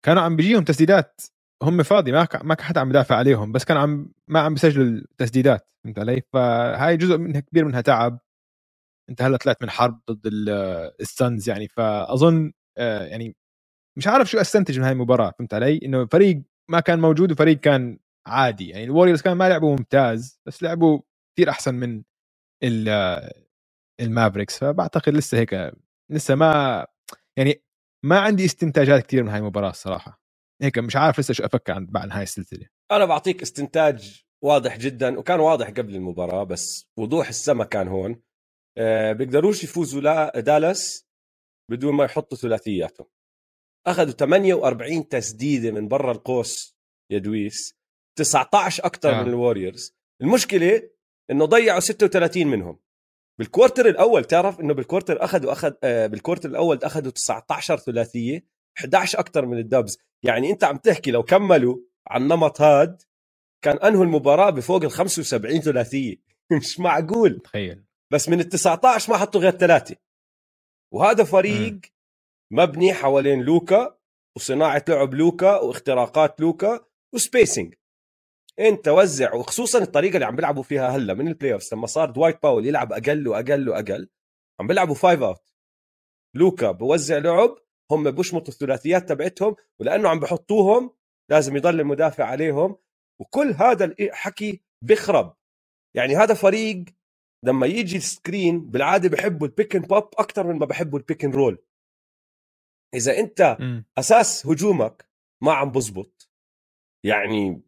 كانوا عم بيجيهم تسديدات هم فاضي، ما حد عم بدافع عليهم، بس كان ما عم بيسجلوا التسديدات، فهمت علي؟ فهاي جزء منها كبير، منها تعب. انت هلا طلعت من حرب ضد السنز، يعني فاظن يعني مش عارف شو استنتج من هاي المباراه، فهمت علي؟ انه فريق ما كان موجود وفريق كان عادي، يعني الوريورز كان ما لعبوا ممتاز بس لعبوا كثير احسن من المافريكس. فبعتقد لسه هيك، لسه ما عندي استنتاجات كثير من هاي المباراه الصراحه، هيك مش عارف لسه شو افكر عن هاي السلسله. انا بعطيك استنتاج واضح جدا، وكان واضح قبل المباراه بس وضوح السما كان هون. بيقدروش يفوزوا دالاس بدون ما يحطوا ثلاثياتهم. أخذوا 48 تسديدة من برا القوس يا دويس، 19 أكتر من الواريورز. المشكلة إنه ضيعوا 36 منهم بالكوارتر الأول. تعرف إنه بالكوارتر الأول أخذوا 19 ثلاثية، 11 اكثر من الدبز. يعني انت عم تحكي لو كملوا على النمط هاد كان انهوا المباراه بفوق ال 75 ثلاثيه. مش معقول تخيل. بس من ال 19 ما حطوا غير 3. وهذا فريق مبني حوالين لوكا وصناعه لعب لوكا واختراقات لوكا وسبيسينج. انت وزع، وخصوصا الطريقه اللي عم بيلعبوا فيها هلا من البلاي اوفز لما صار دوايت باول يلعب اقل واقل واقل، عم بيلعبوا 5 اوت. لوكا بوزع لعب، هم بشمطوا الثلاثيات تبعتهم، ولانه عم بحطوهم لازم يضل المدافع عليهم، وكل هذا الحكي بخرب. يعني هذا فريق لما يجي السكرين بالعاده بحبوا البيك ان بوب اكثر من ما بحبوا البيك ان رول. اذا انت اساس هجومك ما عم بزبط، يعني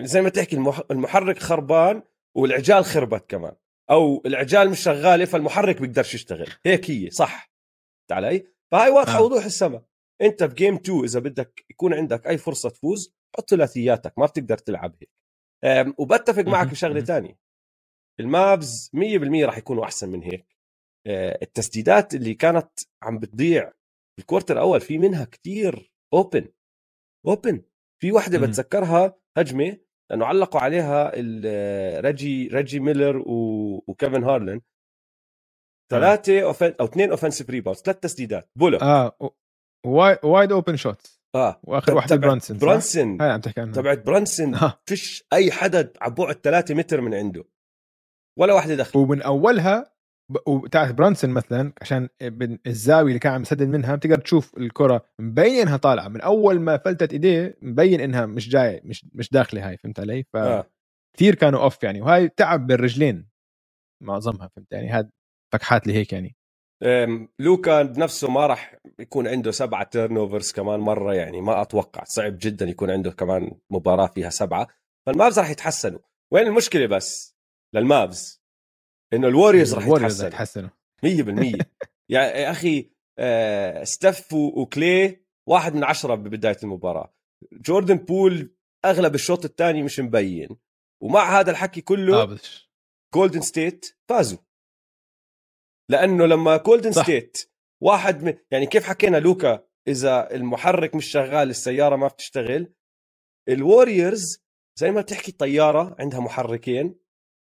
زي ما تحكي المحرك خربان والعجال خربت كمان، او العجال مش شغاله فالمحرك بيقدرش يشتغل. هيك هي صح علي. فهاي واضحه وضوح السما. انت بجيم 2 اذا بدك يكون عندك اي فرصه تفوز حط ثلاثياتك، ما بتقدر تلعب هيك. وبتفق معك بشغله تانية، المابز 100% راح يكونوا احسن من هيك. التسديدات اللي كانت عم بتضيع بالكورتر الاول في منها كتير اوبن. في واحده بتذكرها هجمه لانه علقوا عليها ريجي ميلر وكيفن هارلن، 2 اوفنسيف ريباوند، 3 تسديدات بولك وايد اوبن شوت. واخر واحده برانسون. هاي عم تحكي عنها تبعت برانسون. فيش اي حدا على بعد 3 متر من عنده ولا واحده دخل، ومن اولها بتاعت برانسون مثلا عشان الزاويه اللي كان عم يسدد منها بتقدر تشوف الكره مبين انها طالعه من اول ما فلتت ايديه، مبين انها مش جايه مش داخله هاي. فهمت علي؟ ف كثير كانوا اوف يعني، وهاي تعب بالرجلين معظمها. فهمت يعني؟ هاد فكحات لي هيك يعني. لوكا بنفسه ما راح يكون عنده 7 تيرن اوفرز كمان مره، يعني ما اتوقع، صعب جدا يكون عنده كمان مباراه فيها 7. فالمافز راح يتحسنوا. وين المشكله بس للمافز؟ انه الوريورز راح يتحسنوا 100%. يا اخي ستيف وكلي 1 من 10 ببدايه المباراه، جوردن بول اغلب الشوط الثاني مش مبين، ومع هذا الحكي كله جولدن ستيت فازوا. لانه لما جولدن ستيت واحد من، يعني كيف حكينا لوكا اذا المحرك مش شغال السياره ما بتشتغل، الوريورز زي ما بتحكي طياره عندها محركين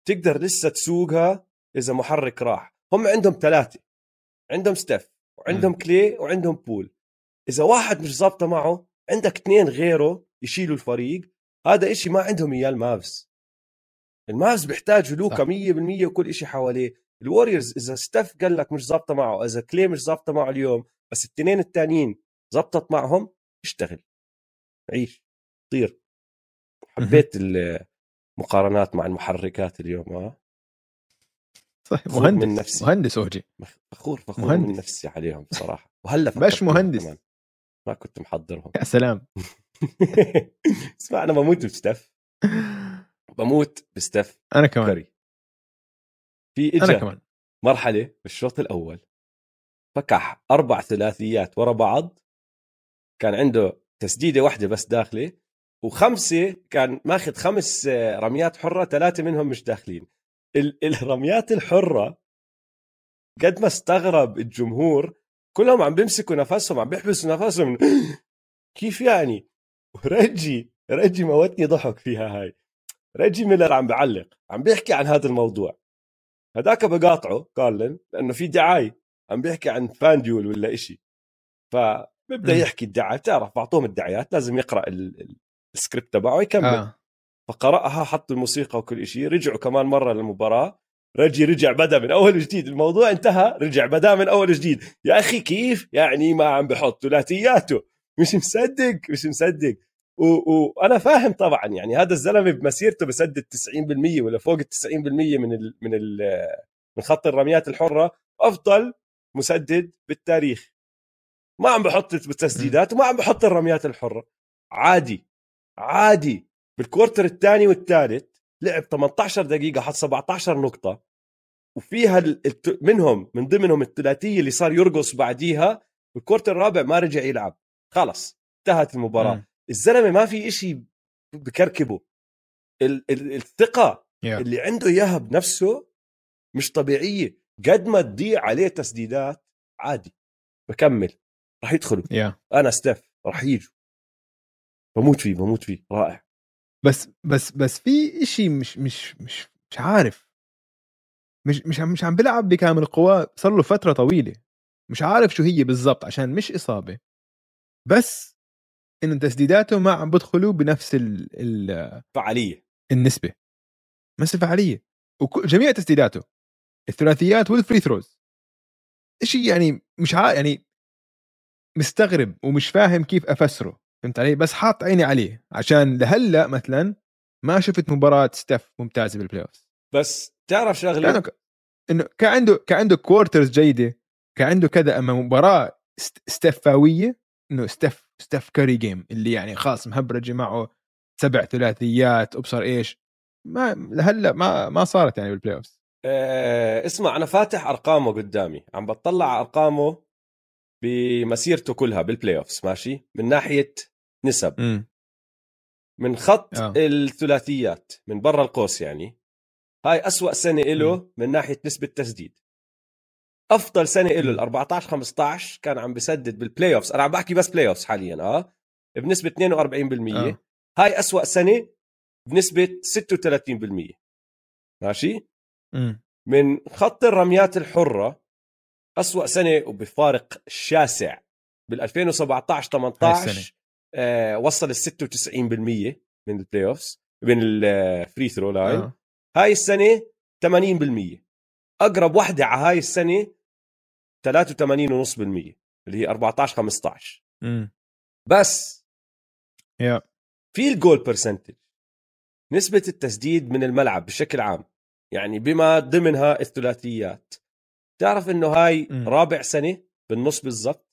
تقدر لسه تسوقها اذا محرك راح. هم عندهم 3، عندهم ستيف وعندهم كلي وعندهم بول. اذا واحد مش ظابطه معه عندك 2 غيره يشيلوا الفريق. هذا إشي ما عندهم اياه المافز. المافز بيحتاجوا لوكا 100% وكل إشي حواليه. الوريورز اذا ستيف قال لك مش ظابطه معه، اذا كلي مش ظابطه معه اليوم، بس الاثنين التانيين ظبطت معهم، اشتغل، عيش، طير. حبيت مقارنات مع المحركات اليوم. صحيح. مهندس اوجي، فخور مهندس. من نفسي عليهم بصراحه. وهلا مش مهندس كمان. ما كنت محضرهم. يا سلام. اسمع، انا بموت بستف، بموت بستف. انا كمان كاري. في اجى مرحله بالشوط الاول فكح 4 ثلاثيات ورا بعض، كان عنده تسديده واحده بس داخله، و5 كان ماخذ 5 رميات حرة، 3 منهم مش داخلين. الرميات الحرة قد ما استغرب الجمهور، كلهم عم بيمسكوا نفسهم، عم بيحبسوا نفسهم. كيف يعني؟ رجي موتني ضحك فيها هاي. ريجي ميلر عم بعلق، عم بيحكي عن هذا الموضوع، هداك بقاطعه كارلين لأنه في دعاية، عم بيحكي عن فانديول ولا إشي، فببدأ يحكي الدعاية. بتعرف بعطوهم الدعايات لازم يقرأ السكريبت تبعه يكمل. فقرأها، حط الموسيقى وكل شيء، رجعوا كمان مرة للمباراة. رجع بدأ من أول جديد، الموضوع انتهى، رجع بدأ من أول جديد. يا أخي كيف يعني ما عم بحط ثلاثياته؟ مش مصدق. وأنا فاهم طبعا، يعني هذا الزلمة بمسيرته بسدد 90% ولا فوق 90% من خط الرميات الحرة، أفضل مسدد بالتاريخ. ما عم بحط التسديدات وما عم بحط الرميات الحرة. عادي. بالكورتر الثاني والثالث لعب 18 دقيقة، حط 17 نقطة، وفيها من ضمنهم الثلاثية اللي صار يرقص بعديها. بالكورتر الرابع ما رجع يلعب، خلص انتهت المباراة. الزلمة ما في إشي بكركبه. الثقة اللي عنده إياها بنفسه مش طبيعية. قد ما تضيع عليه تسديدات عادي بكمل، راح يدخلوا انا ستيف راح يجوا بموت فيه رائع. بس في شيء مش عارف مش عم بلعب بكامل قواه، صار له فتره طويله مش عارف شو هي بالضبط عشان مش اصابه، بس انه تسديداته ما عم بدخلوا بنفس الفعاليه، النسبه نفس الفعاليه، وجميع تسديداته الثلاثيات والفري ثروز شيء يعني مش عارف، يعني مستغرب ومش فاهم كيف افسره، فهمت علي؟ بس حاط عيني عليه عشان لهلا مثلا ما شفت مباراه ستيف ممتازه بالبلاي اوف. بس تعرف شغله انه كان عنده كوارترز جيده، كان عنده كذا، اما مباراه ستيفاويه انه ستيف كاري جيم اللي يعني خاص مهبرجه معه 7 ثلاثيات ابصر ايش، ما لهلا ما صارت يعني بالبلاي اوف. اسمع انا فاتح ارقامه قدامي، عم بطلع ارقامه بمسيرته كلها بالبلاي اوفس، ماشي، من ناحيه نسب من خط الثلاثيات من برا القوس، يعني هاي أسوأ سنه له من ناحيه نسبه تسديد، افضل سنه له ال14 15 كان عم بسدد بالبلاي اوفس، انا عم بحكي بس بلاي اوفس حاليا بنسبه 42%، هاي أسوأ سنه بنسبه 36%، ماشي، من خط الرميات الحره أسوأ سنة وبفارق شاسع بال 2017-18 وصل ال 96% من البلاي أوفس من الفري ثرو لاين، هاي السنة 80%، أقرب واحدة على هاي السنة 83.5% اللي هي 14-15. بس في الجول برسنتج، نسبة التسديد من الملعب بشكل عام يعني بما ضمنها الثلاثيات، تعرف انه هاي رابع سنه بالنص بالضبط،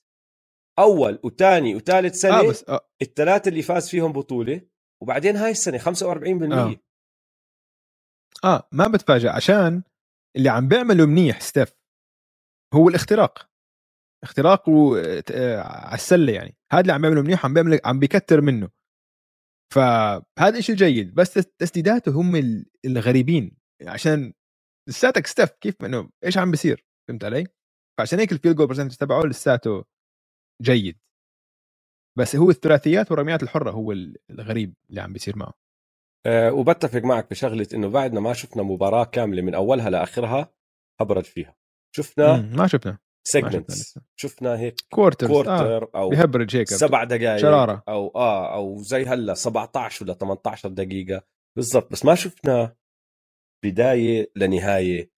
اول وثاني وثالث سنه الثلاثه اللي فاز فيهم بطوله، وبعدين هاي السنه 45%. ما بتفاجئ عشان اللي عم بيعمله منيح ستيف هو الاختراق على السله، يعني هذا اللي عم بيعمله منيح، عم بيكتر منه، فهذا شيء جيد، بس تسديداته هم الغريبين عشان لساتك ستيف كيف انه ايش عم بيصير، فهمت علي؟ فعشان هيك الفيلد جول برسنتج تبعه لساته جيد، بس هو الثلاثيات والرميات الحره هو الغريب اللي عم بيصير معه. وبتفق معك بشغله انه بعدنا ما شفنا مباراه كامله من اولها لاخرها هبرد فيها، شفنا ما شفنا سيجمنتس، شفنا هيك كوارتر او بهبرج هيك 7 دقائق شرارة. او زي هلا 17 ولا 18 دقيقه بالضبط، بس ما شفنا بداية لنهاية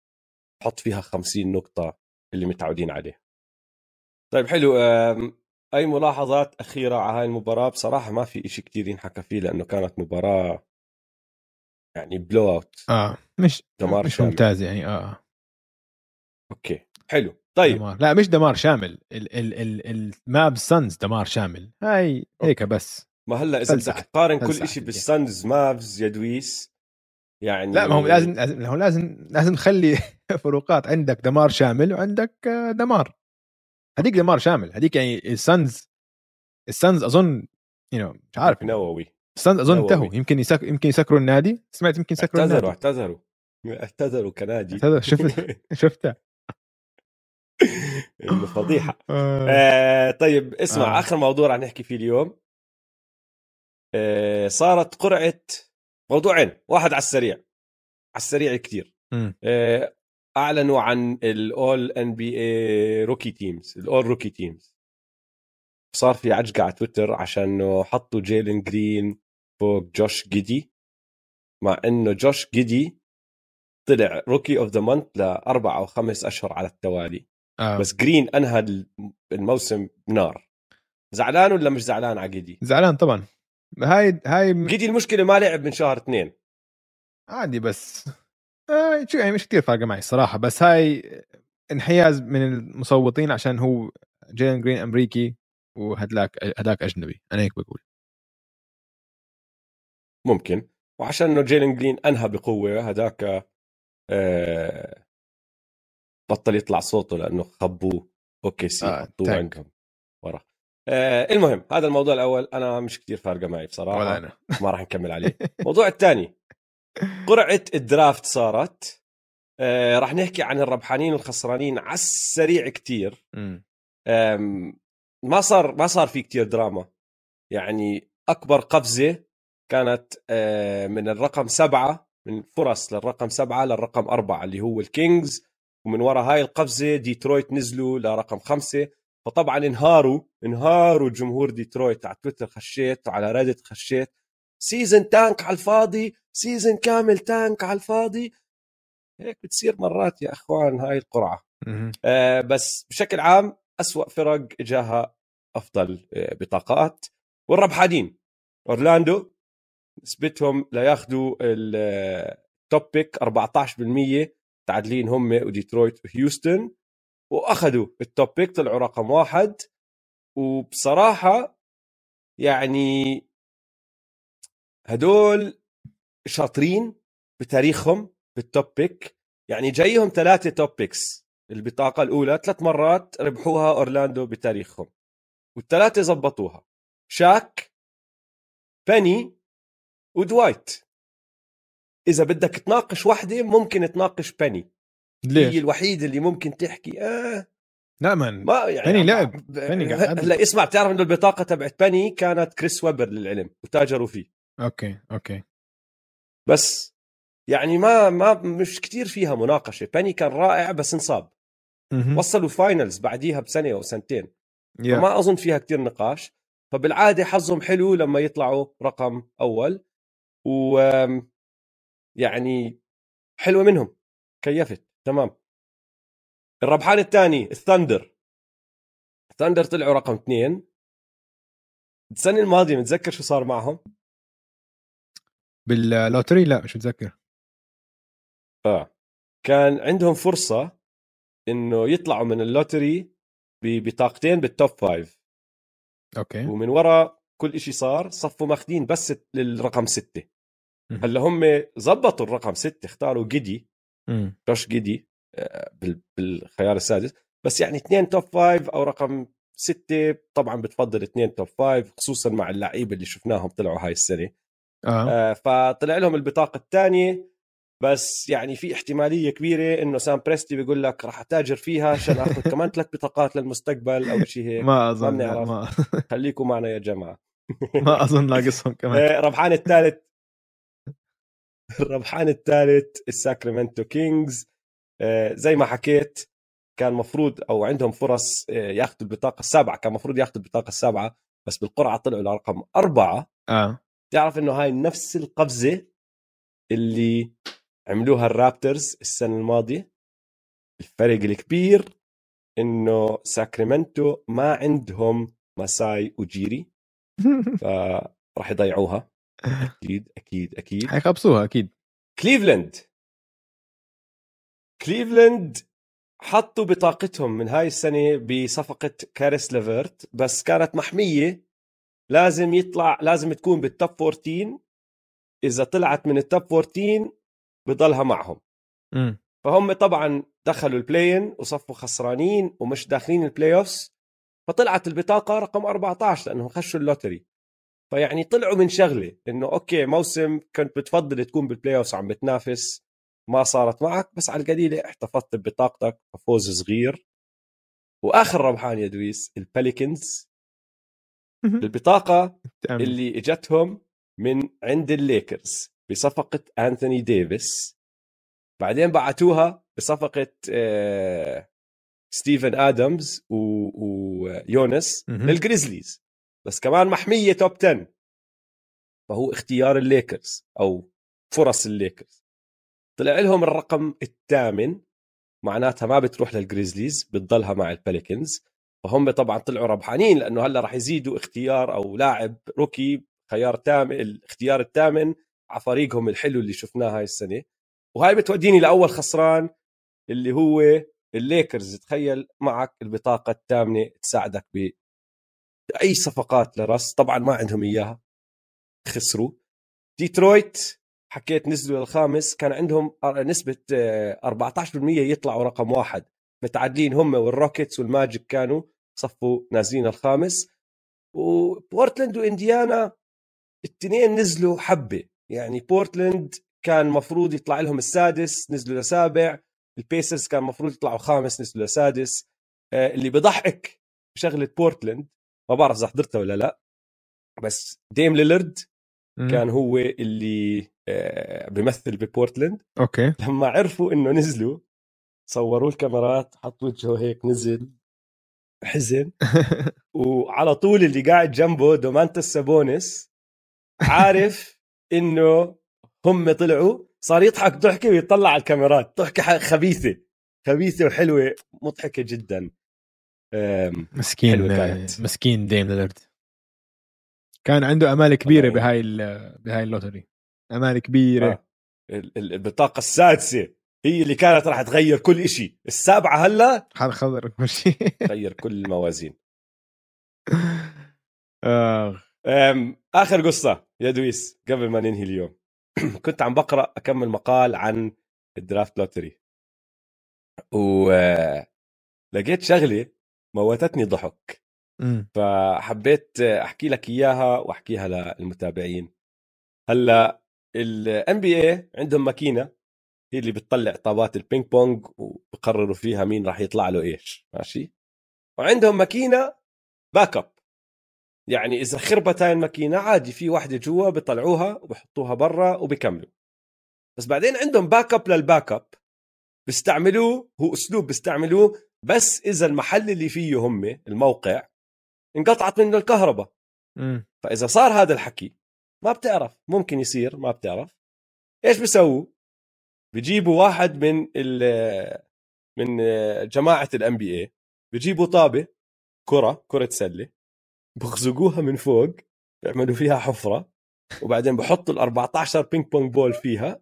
حط فيها 50 نقطة اللي متعودين عليها. طيب حلو، أي ملاحظات أخيرة على هاي المباراة؟ بصراحة ما في إشي كتير ينحكى فيه لأنه كانت مباراة يعني بلو أوت، مش ممتاز يعني. أوكي حلو، طيب دمار. لا مش دمار شامل، الماب سانز دمار شامل، هاي هيك بس. ما هلا إذا بدك تقارن كل إشي بالسانز مابز يا دويس يعني، لا ما هو لازم نخلي فروقات، عندك دمار شامل وعندك دمار، هديك دمار شامل، هديك يعني السنز اظن مش عارف نووي، السنز اظن انتهوا، يمكن يسكروا النادي، سمعت يمكن يسكروا النادي، اعتذروا كنادي، شفتها فضيحه. طيب اسمع، اخر موضوع رح نحكي فيه اليوم، صارت قرعه، موضوعين، واحد على السريع كتير. أعلنوا عن الأول NBA روكي تيمز، الأول روكي تيمز، صار في عجقة على تويتر عشان حطوا جايلن جرين فوق جوش جيدي، مع إنه جوش جيدي طلع روكي أوف ذا مانث ل4 أو 5 أشهر على التوالي، بس جرين أنهى الموسم نار. زعلان ولا مش زعلان على جيدي؟ زعلان طبعا، هاي جدي المشكله ما لعب من شهر 2 عادي، بس شو يعني مش كتير فارقه معي صراحه، بس هاي انحياز من المصوتين عشان هو جايلن جرين امريكي وهداك اجنبي، انا هيك بقول، ممكن وعشان انه جايلن جرين انهى بقوه، هداك بطل يطلع صوته لانه خبوه اوكي سي حطوه عندهم ورا. المهم هذا الموضوع الأول أنا مش كتير فارقة معي بصراحة، ولا أنا. ما راح نكمل عليه. الموضوع الثاني، قرعة الدرافت صارت، راح نحكي عن الربحانين والخسرانين على السريع كتير. ما صار في كتير دراما. يعني أكبر قفزة كانت من الرقم 7، من فرص للرقم 7 للرقم 4 اللي هو الكينجز، ومن وراء هاي القفزة ديترويت نزلوا لرقم 5. فطبعا انهاروا جمهور ديترويت. على تويتر خشيت، على ريدت خشيت، سيزن تانك على الفاضي، سيزن كامل تانك على الفاضي. هيك بتصير مرات يا أخوان هاي القرعة. بس بشكل عام أسوأ فرق إجاها أفضل بطاقات. والربحانين أورلاندو نسبتهم لياخدوا التوبيك 14%، تعادلين هم وديترويت وهيوستن، وأخذوا التوبيك طلعوا رقم 1. وبصراحة يعني هدول شاطرين بتاريخهم بالتوبيك، يعني جايهم 3 توبيكس. البطاقة الأولى 3 مرات ربحوها أورلاندو بتاريخهم والثلاثة زبطوها، شاك، بني، ودوايت. إذا بدك تناقش واحدة ممكن تناقش بني، هي الوحيد اللي ممكن تحكي لا من ما يعني بني لعب. هلا اسمع، بتعرف إنه البطاقة تبعت بني كانت كريس ويبر للعلم وتاجروا فيه. أوكي بس يعني ما مش كتير فيها مناقشة. بني كان رائع بس انصاب، وصلوا فاينلز بعديها بسنة أو سنتين، فما أظن فيها كتير نقاش. فبالعادة حظهم حلو لما يطلعوا رقم أول، و يعني حلوة منهم، كيفت تمام. الربحان الثاني الثاندر طلعوا رقم 2. السنة الماضية متذكر شو صار معهم باللوتري؟ لا مش متذكر. كان عندهم فرصة إنه يطلعوا من اللوتري ببطاقتين بالتوب 5. أوكي. ومن وراء كل إشي صار، صفوا ماخدين بس للرقم 6. هلا هم زبطوا الرقم 6، اختاروا جيدي، جوش جيدي بالخيار السادس. بس يعني 2 توب 5 أو رقم 6، طبعا بتفضل 2 توب 5 خصوصا مع اللعيبة اللي شفناهم طلعوا هاي السنة. فطلع لهم البطاقة الثانية. بس يعني في احتمالية كبيرة إنه سام بريستي بيقول لك راح أتاجر فيها عشان أخذ كمان 3 بطاقات للمستقبل أو شيء هيك. ما أظن، ما خليكم معنا يا جماعة. ما أظن ناقصهم كمان. الربحان الثالث الساكرامنتو كينجز. زي ما حكيت كان مفروض أو عندهم فرص يأخذوا البطاقة 7، كان مفروض يأخذوا البطاقة 7 بس بالقرعة طلعوا لرقم 4. تعرف إنه هاي نفس القفزة اللي عملوها الرابترز السنة الماضية. الفرق الكبير إنه ساكرامنتو ما عندهم مساي وجيري، فرح يضيعوها أكيد حيخبصوها أكيد. كليفلند حطوا بطاقتهم من هاي السنة بصفقة كاريس ليفرت، بس كانت محمية، لازم تكون بالتوب 14. إذا طلعت من التوب 14 بضلها معهم. فهم طبعا دخلوا البلاين وصفوا خسرانين ومش داخلين البلاي اوفس، فطلعت البطاقة رقم 14 لأنهم خشوا اللوتري. فيعني طلعوا من شغلة إنه أوكي، موسم كنت بتفضل تكون بالبلاي اوفس عم بتنافس، ما صارت معك، بس على القليلة احتفظت ببطاقتك، فوز صغير. وآخر ربحان يا دويس الباليكنز، البطاقة اللي إجتهم من عند الليكرز بصفقة أنثوني ديفيس، بعدين بعتوها بصفقة ستيفن آدمز ويونس للجريزليز، بس كمان محمية توب 10. فهو اختيار الليكرز أو فرص الليكرز. طلع لهم الرقم 8، معناتها ما بتروح للجريزليز، بتضلها مع الباليكنز. فهم طبعا طلعوا ربحانين لأنه هلأ راح يزيدوا اختيار أو لاعب روكي، خيار تام، الاختيار الثامن على فريقهم الحلو اللي شفناه هاي السنة. وهاي بتوديني لأول خسران اللي هو الليكرز. تخيل معك البطاقة 8 تساعدك بأي صفقات لرأس، طبعا ما عندهم إياها، خسروا. ديترويت حكيت نزلوا للخامس، كان عندهم نسبة 14% يطلعوا رقم 1، متعادلين هم والروكيتس والماجيك، كانوا صفوا نازلين الخامس. وبورتلند وانديانا التنين نزلوا حبة، يعني بورتلند كان مفروض يطلع لهم السادس نزلوا لسابع، البيسرز كان مفروض يطلعوا خامس نزلوا لسادس. اللي بضحك شغله بورتلاند ما بعرف اذا حضرتها ولا لا، بس ديم ليلرد كان هو اللي بيمثل ببورتلاند. اوكي، لما عرفوا انه نزلوا صوروا الكاميرات، حطوا وجهه هيك نزل حزن، وعلى طول اللي قاعد جنبه دومانتس سابونس عارف انه هم طلعوا، صار يضحك ضحكه ويطلع على الكاميرات، ضحكه خبيثه خبيثه وحلوه مضحكه جدا. مسكين مسكين ديم ليلرد كان عنده امال كبيره بهاي اللوتري، امال كبيره. البطاقه السادسه هي اللي كانت راح تغير كل إشي، السابعه هلا حنخضر كل شيء تغير كل الموازين. اخر قصه يا دويس قبل ما ننهي اليوم. كنت عم بقرا اكمل مقال عن الدرافت لوتري ولقيت شغله موتتني ضحك، فحبيت احكي لك اياها واحكيها للمتابعين. هلا ال NBA عندهم ماكينه هي اللي بتطلع طابات البينج بونج وبقرروا فيها مين راح يطلع له ايش، ماشي؟ وعندهم ماكينه باك اب، يعني اذا خربت هاي الماكينه عادي في واحده جوا بيطلعوها وبحطوها برا وبكملوا. بس بعدين عندهم باك اب للباك اب بيستعملوه، هو اسلوب بيستعملوه بس اذا المحل اللي فيه هم الموقع انقطعت منه الكهرباء. فاذا صار هذا الحكي ما بتعرف ممكن يصير، ما بتعرف ايش بيسووا، بيجيبوا واحد من جماعه الام بي اي، بيجيبوا طابه كره سله بخزقوها من فوق، بيعملوا فيها حفره، وبعدين بحطوا ال14 بينج بونج بول فيها،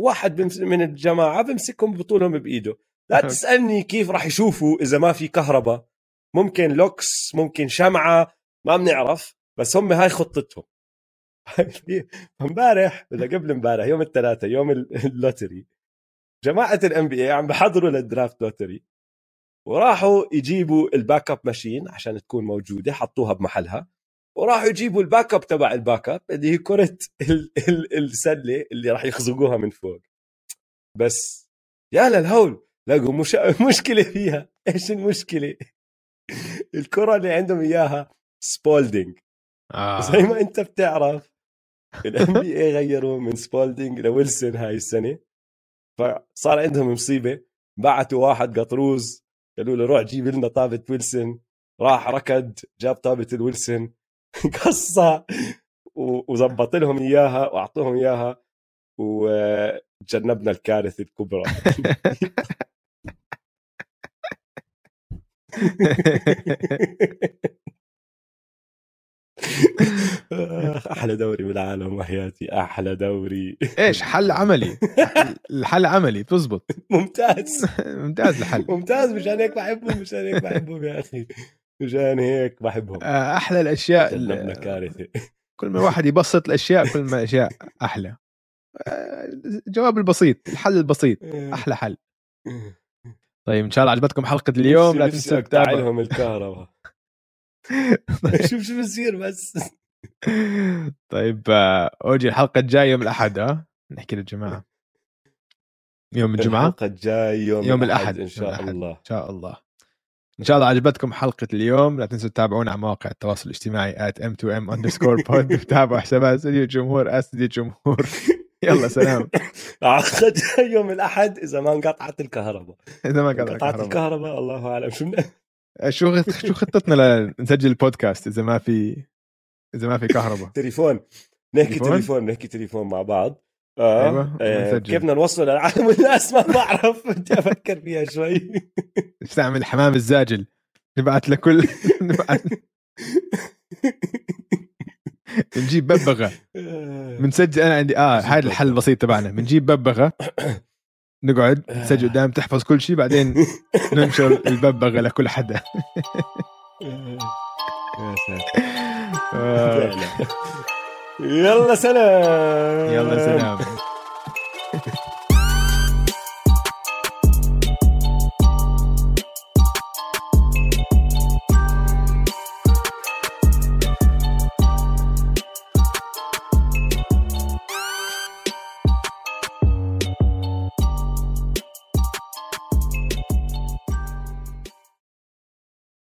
واحد من الجماعه بمسكهم بطولهم بايده. لا تسالني كيف راح يشوفوا اذا ما في كهرباء، ممكن لوكس، ممكن شمعه، ما بنعرف، بس هم هاي خطتهم. امبارح ولا قبل امبارح يوم الثلاثاء يوم اللوتري جماعه الام بي اي عم بحضروا للدرافت لوتري، وراحوا يجيبوا الباك اب ماشين عشان تكون موجوده، حطوها بمحلها، وراحوا يجيبوا الباك اب تبع الباك اب اللي هي كره السله اللي راح يخزقوها من فوق. بس يا للهول لقوا مشكله فيها. ايش المشكله؟ الكره اللي عندهم اياها سبولدينج. زي ما انت بتعرف الام بي اي غيروا من سبالدينج لويلسون هاي السنه، فصار عندهم مصيبه. بعتوا واحد قطروز قالوا له روح جيب لنا طابه ويلسون، راح ركض جاب طابه الويلسون قصه وزبط لهم اياها واعطوهم اياها، وتجنبنا الكارثه الكبرى. احلى دوري بالعالم وحياتي، احلى دوري. ايش حل عملي، الحل عملي بتزبط، ممتاز ممتاز الحل، ممتاز. مشان هيك بحبهم، مشان هيك بحبهم يا اخي، مشان هيك بحبهم. احلى الاشياء، كل ما واحد يبسط الاشياء كل ما الاشياء احلى. جواب البسيط، الحل البسيط احلى حل. طيب ان شاء الله عجبتكم حلقه اليوم، لا تنسوا تتابعوا الكهرباء. شوف بصير بس. طيب اوجي الحلقه الجايه يوم الاحد، نحكي للجماعه يوم الجمعه، الحلقه الجايه يوم الاحد ان شاء الله. ان شاء الله ان شاء الله عجبتكم حلقه اليوم، لا تنسوا تتابعونا على مواقع التواصل الاجتماعي @m2m_pod، وتابعوا حسابات استوديو الجمهور، استوديو الجمهور. يلا سلام. عقد يوم الاحد اذا ما انقطعت الكهرباء، اذا ما انقطعت الكهرباء الله اعلم شو خطتنا لنسجل البودكاست اذا ما في كهرباء. نحكي تليفون مع بعض. كيف بدنا نوصل للعالم الناس ما بعرف، بدي افكر فيها شوي. نستعمل حمام الزاجل، نبعث لكل نجيب ببغاء بنسجل. انا عندي هذا الحل البسيط تبعنا، بنجيب ببغاء نقعد نسجل قدام، تحفظ كل شيء، بعدين ننشر الببغاء لكل حدا. يا سلام. يلا سلام.